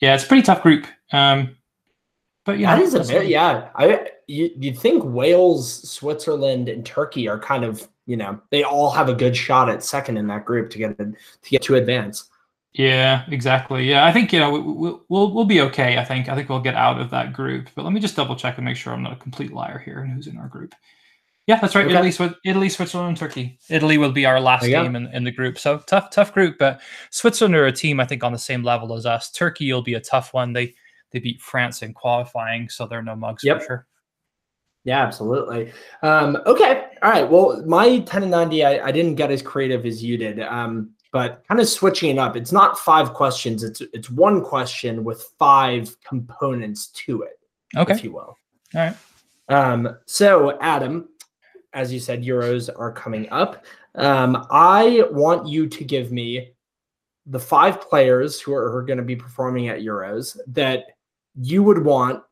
Yeah, it's a pretty tough group. But yeah, that is a bit, yeah. You'd think Wales, Switzerland, and Turkey are kind of, you know, they all have a good shot at second in that group to get to advance. Yeah, exactly. Yeah, I think, you know, we'll be okay. I think we'll get out of that group. But let me just double check and make sure I'm not a complete liar here and who's in our group. Yeah, that's right. Okay. Italy, Switzerland, and Turkey. Italy will be our last game in the group. So tough group. But Switzerland are a team I think on the same level as us. Turkey will be a tough one. They beat France in qualifying, so they're no mugs for sure. Yeah, absolutely. Okay. All right. Well, my 10 and 90, I didn't get as creative as you did, but kind of switching it up. It's not 5 questions. It's one question with 5 components to it, if you will. All right. So, Adam, as you said, Euros are coming up. I want you to give me the 5 players who are going to be performing at Euros that you would want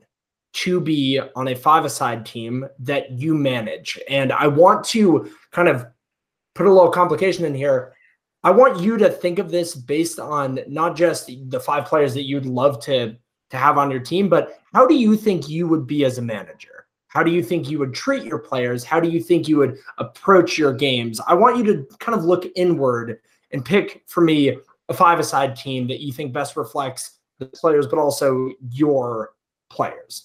to be on a 5-a-side team that you manage. And I want to kind of put a little complication in here. I want you to think of this based on not just the five players that you'd love to have on your team, but how do you think you would be as a manager? How do you think you would treat your players? How do you think you would approach your games? I want you to kind of look inward and pick, for me, a five-a-side team that you think best reflects the players, but also your players.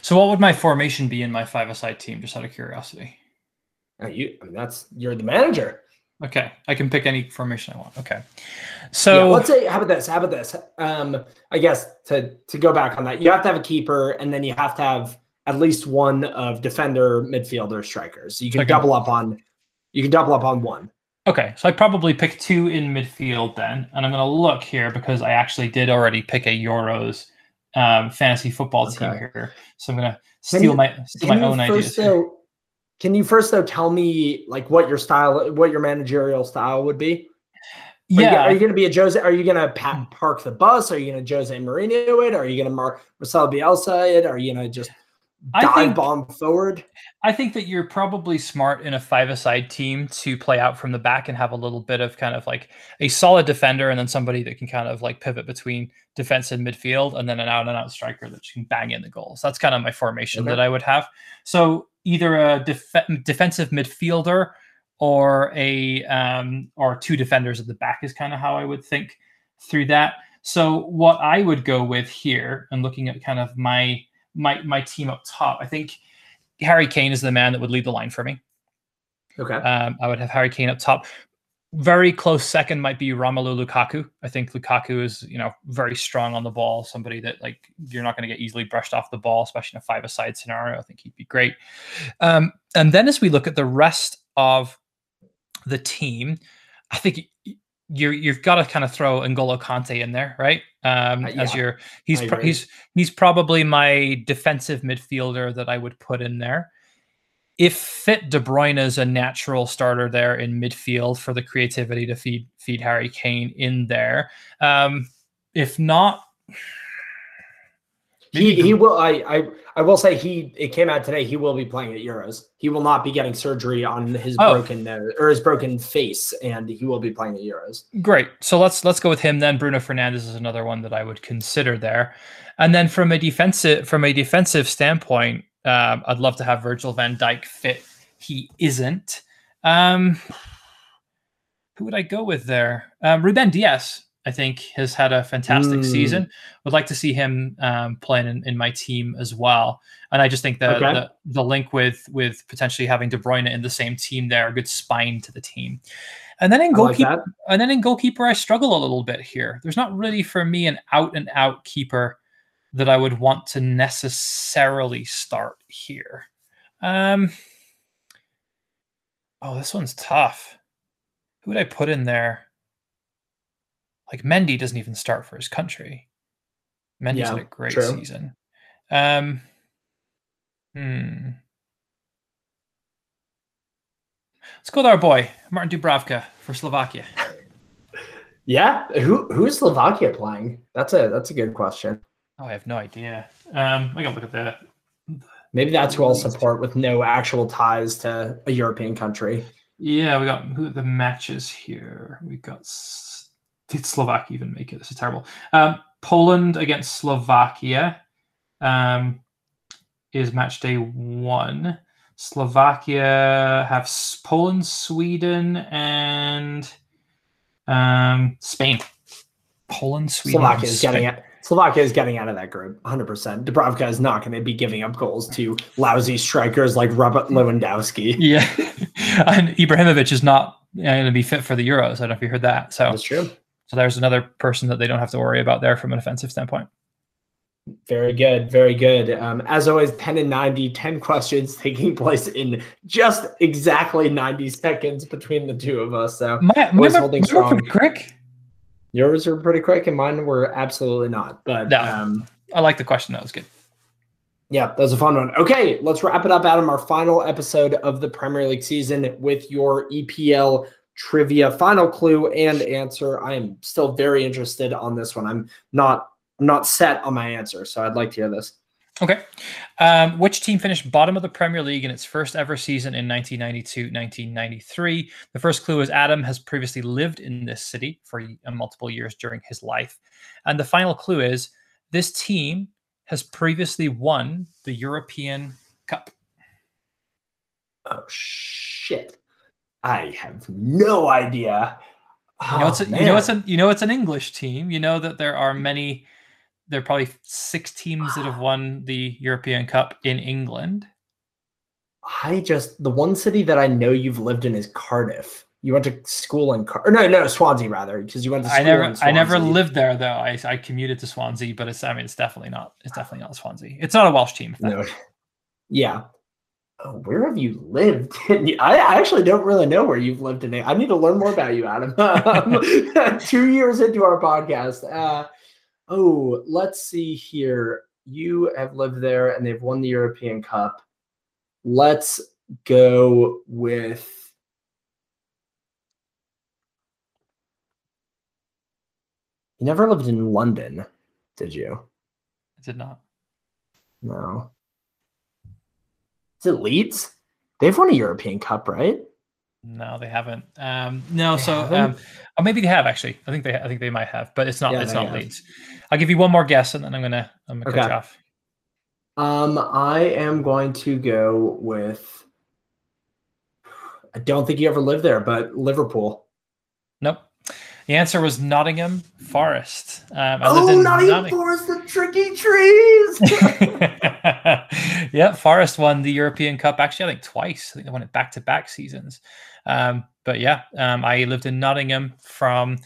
So what would my formation be in my five-a-side team, just out of curiosity? You're the manager. Okay. I can pick any formation I want. Okay. So yeah, let's say, how about this? I guess to go back on that, you have to have a keeper, and then you have to have at least one of defender, midfielder, strikers. So you can double up on one. Okay. So I probably pick two in midfield then, and I'm going to look here because I actually did already pick a Euros fantasy football team here. So I'm going to steal my own ideas. Can you first, though, tell me like what your managerial style would be? Yeah. Are you going to be a Jose? Are you going to park the bus? Are you going to Jose Mourinho it? Are you going to Marcelo Bielsa it? Are you going to just bomb forward? I think that you're probably smart in a five-a-side team to play out from the back and have a little bit of kind of like a solid defender and then somebody that can kind of like pivot between defense and midfield, and then an out-and-out striker that can bang in the goals. That's kind of my formation that I would have. So either a defensive midfielder or a or two defenders at the back is kind of how I would think through that. So what I would go with here, and looking at kind of my team up top, I think Harry Kane is the man that would lead the line for me. Okay. I would have Harry Kane up top. Very close second might be Romelu Lukaku. I think Lukaku is, very strong on the ball, somebody that like you're not going to get easily brushed off the ball, especially in a five-a-side scenario. I think he'd be great. And then as we look at the rest of the team, I think you've got to kind of throw N'Golo Kante in there, right? He's probably my defensive midfielder that I would put in there. If fit, De Bruyne is a natural starter there in midfield for the creativity to feed Harry Kane in there. If not, he will. I will say it came out today. He will be playing at Euros. He will not be getting surgery on his broken nose or his broken face, and he will be playing at Euros. Great. So let's go with him then. Bruno Fernandes is another one that I would consider there. And then from a defensive standpoint, I'd love to have Virgil van Dijk fit. He isn't. Who would I go with there? Ruben Dias, I think, has had a fantastic season. Would like to see him playing in my team as well. And I just think that the link with potentially having De Bruyne in the same team there, a good spine to the team. And then in goalkeeper, I struggle a little bit here. There's not really for me an out and out keeper that I would want to necessarily start here. This one's tough. Who would I put in there? Like Mendy doesn't even start for his country. Mendy's had a great season. Let's go with our boy, Martin Dubravka for Slovakia. Yeah, who is Slovakia playing? That's a good question. Oh, I have no idea. I gotta look at that. Maybe that's who I'll support with no actual ties to a European country. Yeah, we got the matches here. We got did Slovakia even make it? This is terrible. Poland against Slovakia is match day one. Slovakia have Poland, Sweden, and Spain. Poland, Sweden. Slovakia is getting it. Slovakia is getting out of that group, 100%. Dubravka is not going to be giving up goals to lousy strikers like Robert Lewandowski. Yeah, and Ibrahimovic is not going to be fit for the Euros. I don't know if you heard that. So that's true. So there's another person that they don't have to worry about there from an offensive standpoint. Very good, very good. As always, 10 and 90, 10 questions taking place in just exactly 90 seconds between the two of us. So always holding strong. Yours were pretty quick, and mine were absolutely not. But I like the question. That was good. Yeah, that was a fun one. Okay, let's wrap it up, Adam. Our final episode of the Premier League season with your EPL trivia final clue and answer. I am still very interested on this one. I'm not set on my answer, so I'd like to hear this. Okay. Which team finished bottom of the Premier League in its first ever season in 1992-1993? The first clue is Adam has previously lived in this city for multiple years during his life. And the final clue is this team has previously won the European Cup. Oh, shit. I have no idea. Oh, you know it's an English team. You know that there are many... There are probably 6 teams that have won the European Cup in England. The one city that I know you've lived in is Cardiff. You went to school in Cardiff. No, Swansea rather, because you went to school in Swansea. I never lived there though. I commuted to Swansea, but it's definitely not. It's definitely not Swansea. It's not a Welsh team. No. Yeah. Oh, where have you lived? I actually don't really know where you've lived in. I need to learn more about you, Adam. 2 years into our podcast. Oh, let's see here. You have lived there and they've won the European Cup. Let's go with... You never lived in London, did you? I did not. No. Is it Leeds? They've won a European Cup, right? No, they haven't. Maybe they have actually. I think they might have, but it's not. Yeah, it's not Leeds. I'll give you one more guess, and then I'm gonna cut you off. I am going to go with. I don't think you ever lived there, but Liverpool. Nope. The answer was Nottingham Forest. Nottingham Forest, the tricky trees. Yeah, Forest won the European Cup actually, I think twice. I think they won it back-to-back seasons. I lived in Nottingham from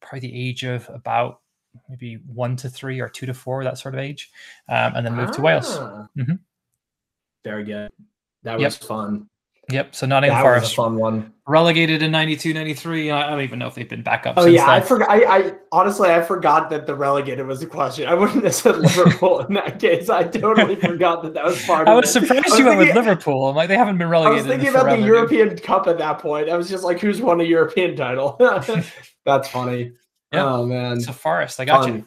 probably the age of about maybe 1 to 3 or 2 to 4, that sort of age, and then moved to Wales. Mm-hmm. Very good. That was fun. Yep, so Nottingham Forest was a fun one. Relegated in 92-93. I don't even know if they've been back up since then. I forgot. I honestly forgot that the relegated was the question. I wouldn't have said Liverpool in that case. I totally forgot that was part of it. I was surprised you went with Liverpool. I'm like, they haven't been relegated. I was thinking about the European Cup at that point. I was just like, who's won a European title? That's funny. Yep. Oh, man. It's a Forest. I got you.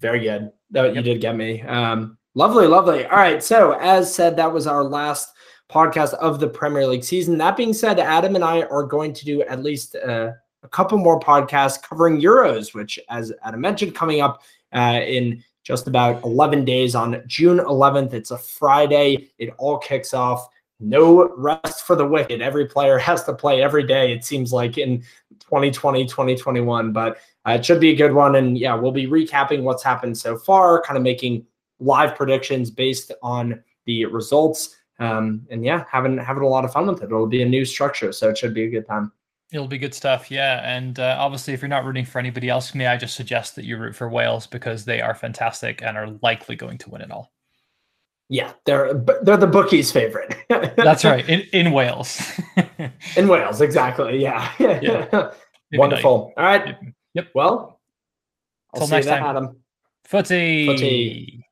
Very good. You did get me. Lovely, lovely. All right, so as said, that was our last podcast of the Premier League season. That being said, Adam and I are going to do at least a couple more podcasts covering Euros, which, as Adam mentioned, coming up in just about 11 days on June 11th. It's a Friday. It all kicks off. No rest for the wicked. Every player has to play every day, it seems like, in 2020, 2021. But it should be a good one. And, yeah, we'll be recapping what's happened so far, kind of making live predictions based on the results. Having a lot of fun with it. It'll be a new structure, so it should be a good time. It'll be good stuff, yeah. And obviously, if you're not rooting for anybody else, may I just suggest that you root for Wales because they are fantastic and are likely going to win it all. Yeah, they're the bookies' favorite. That's right, in Wales. In Wales, exactly. Yeah. Wonderful. All right. Yep. Well, I'll see you next time, Adam. Footy.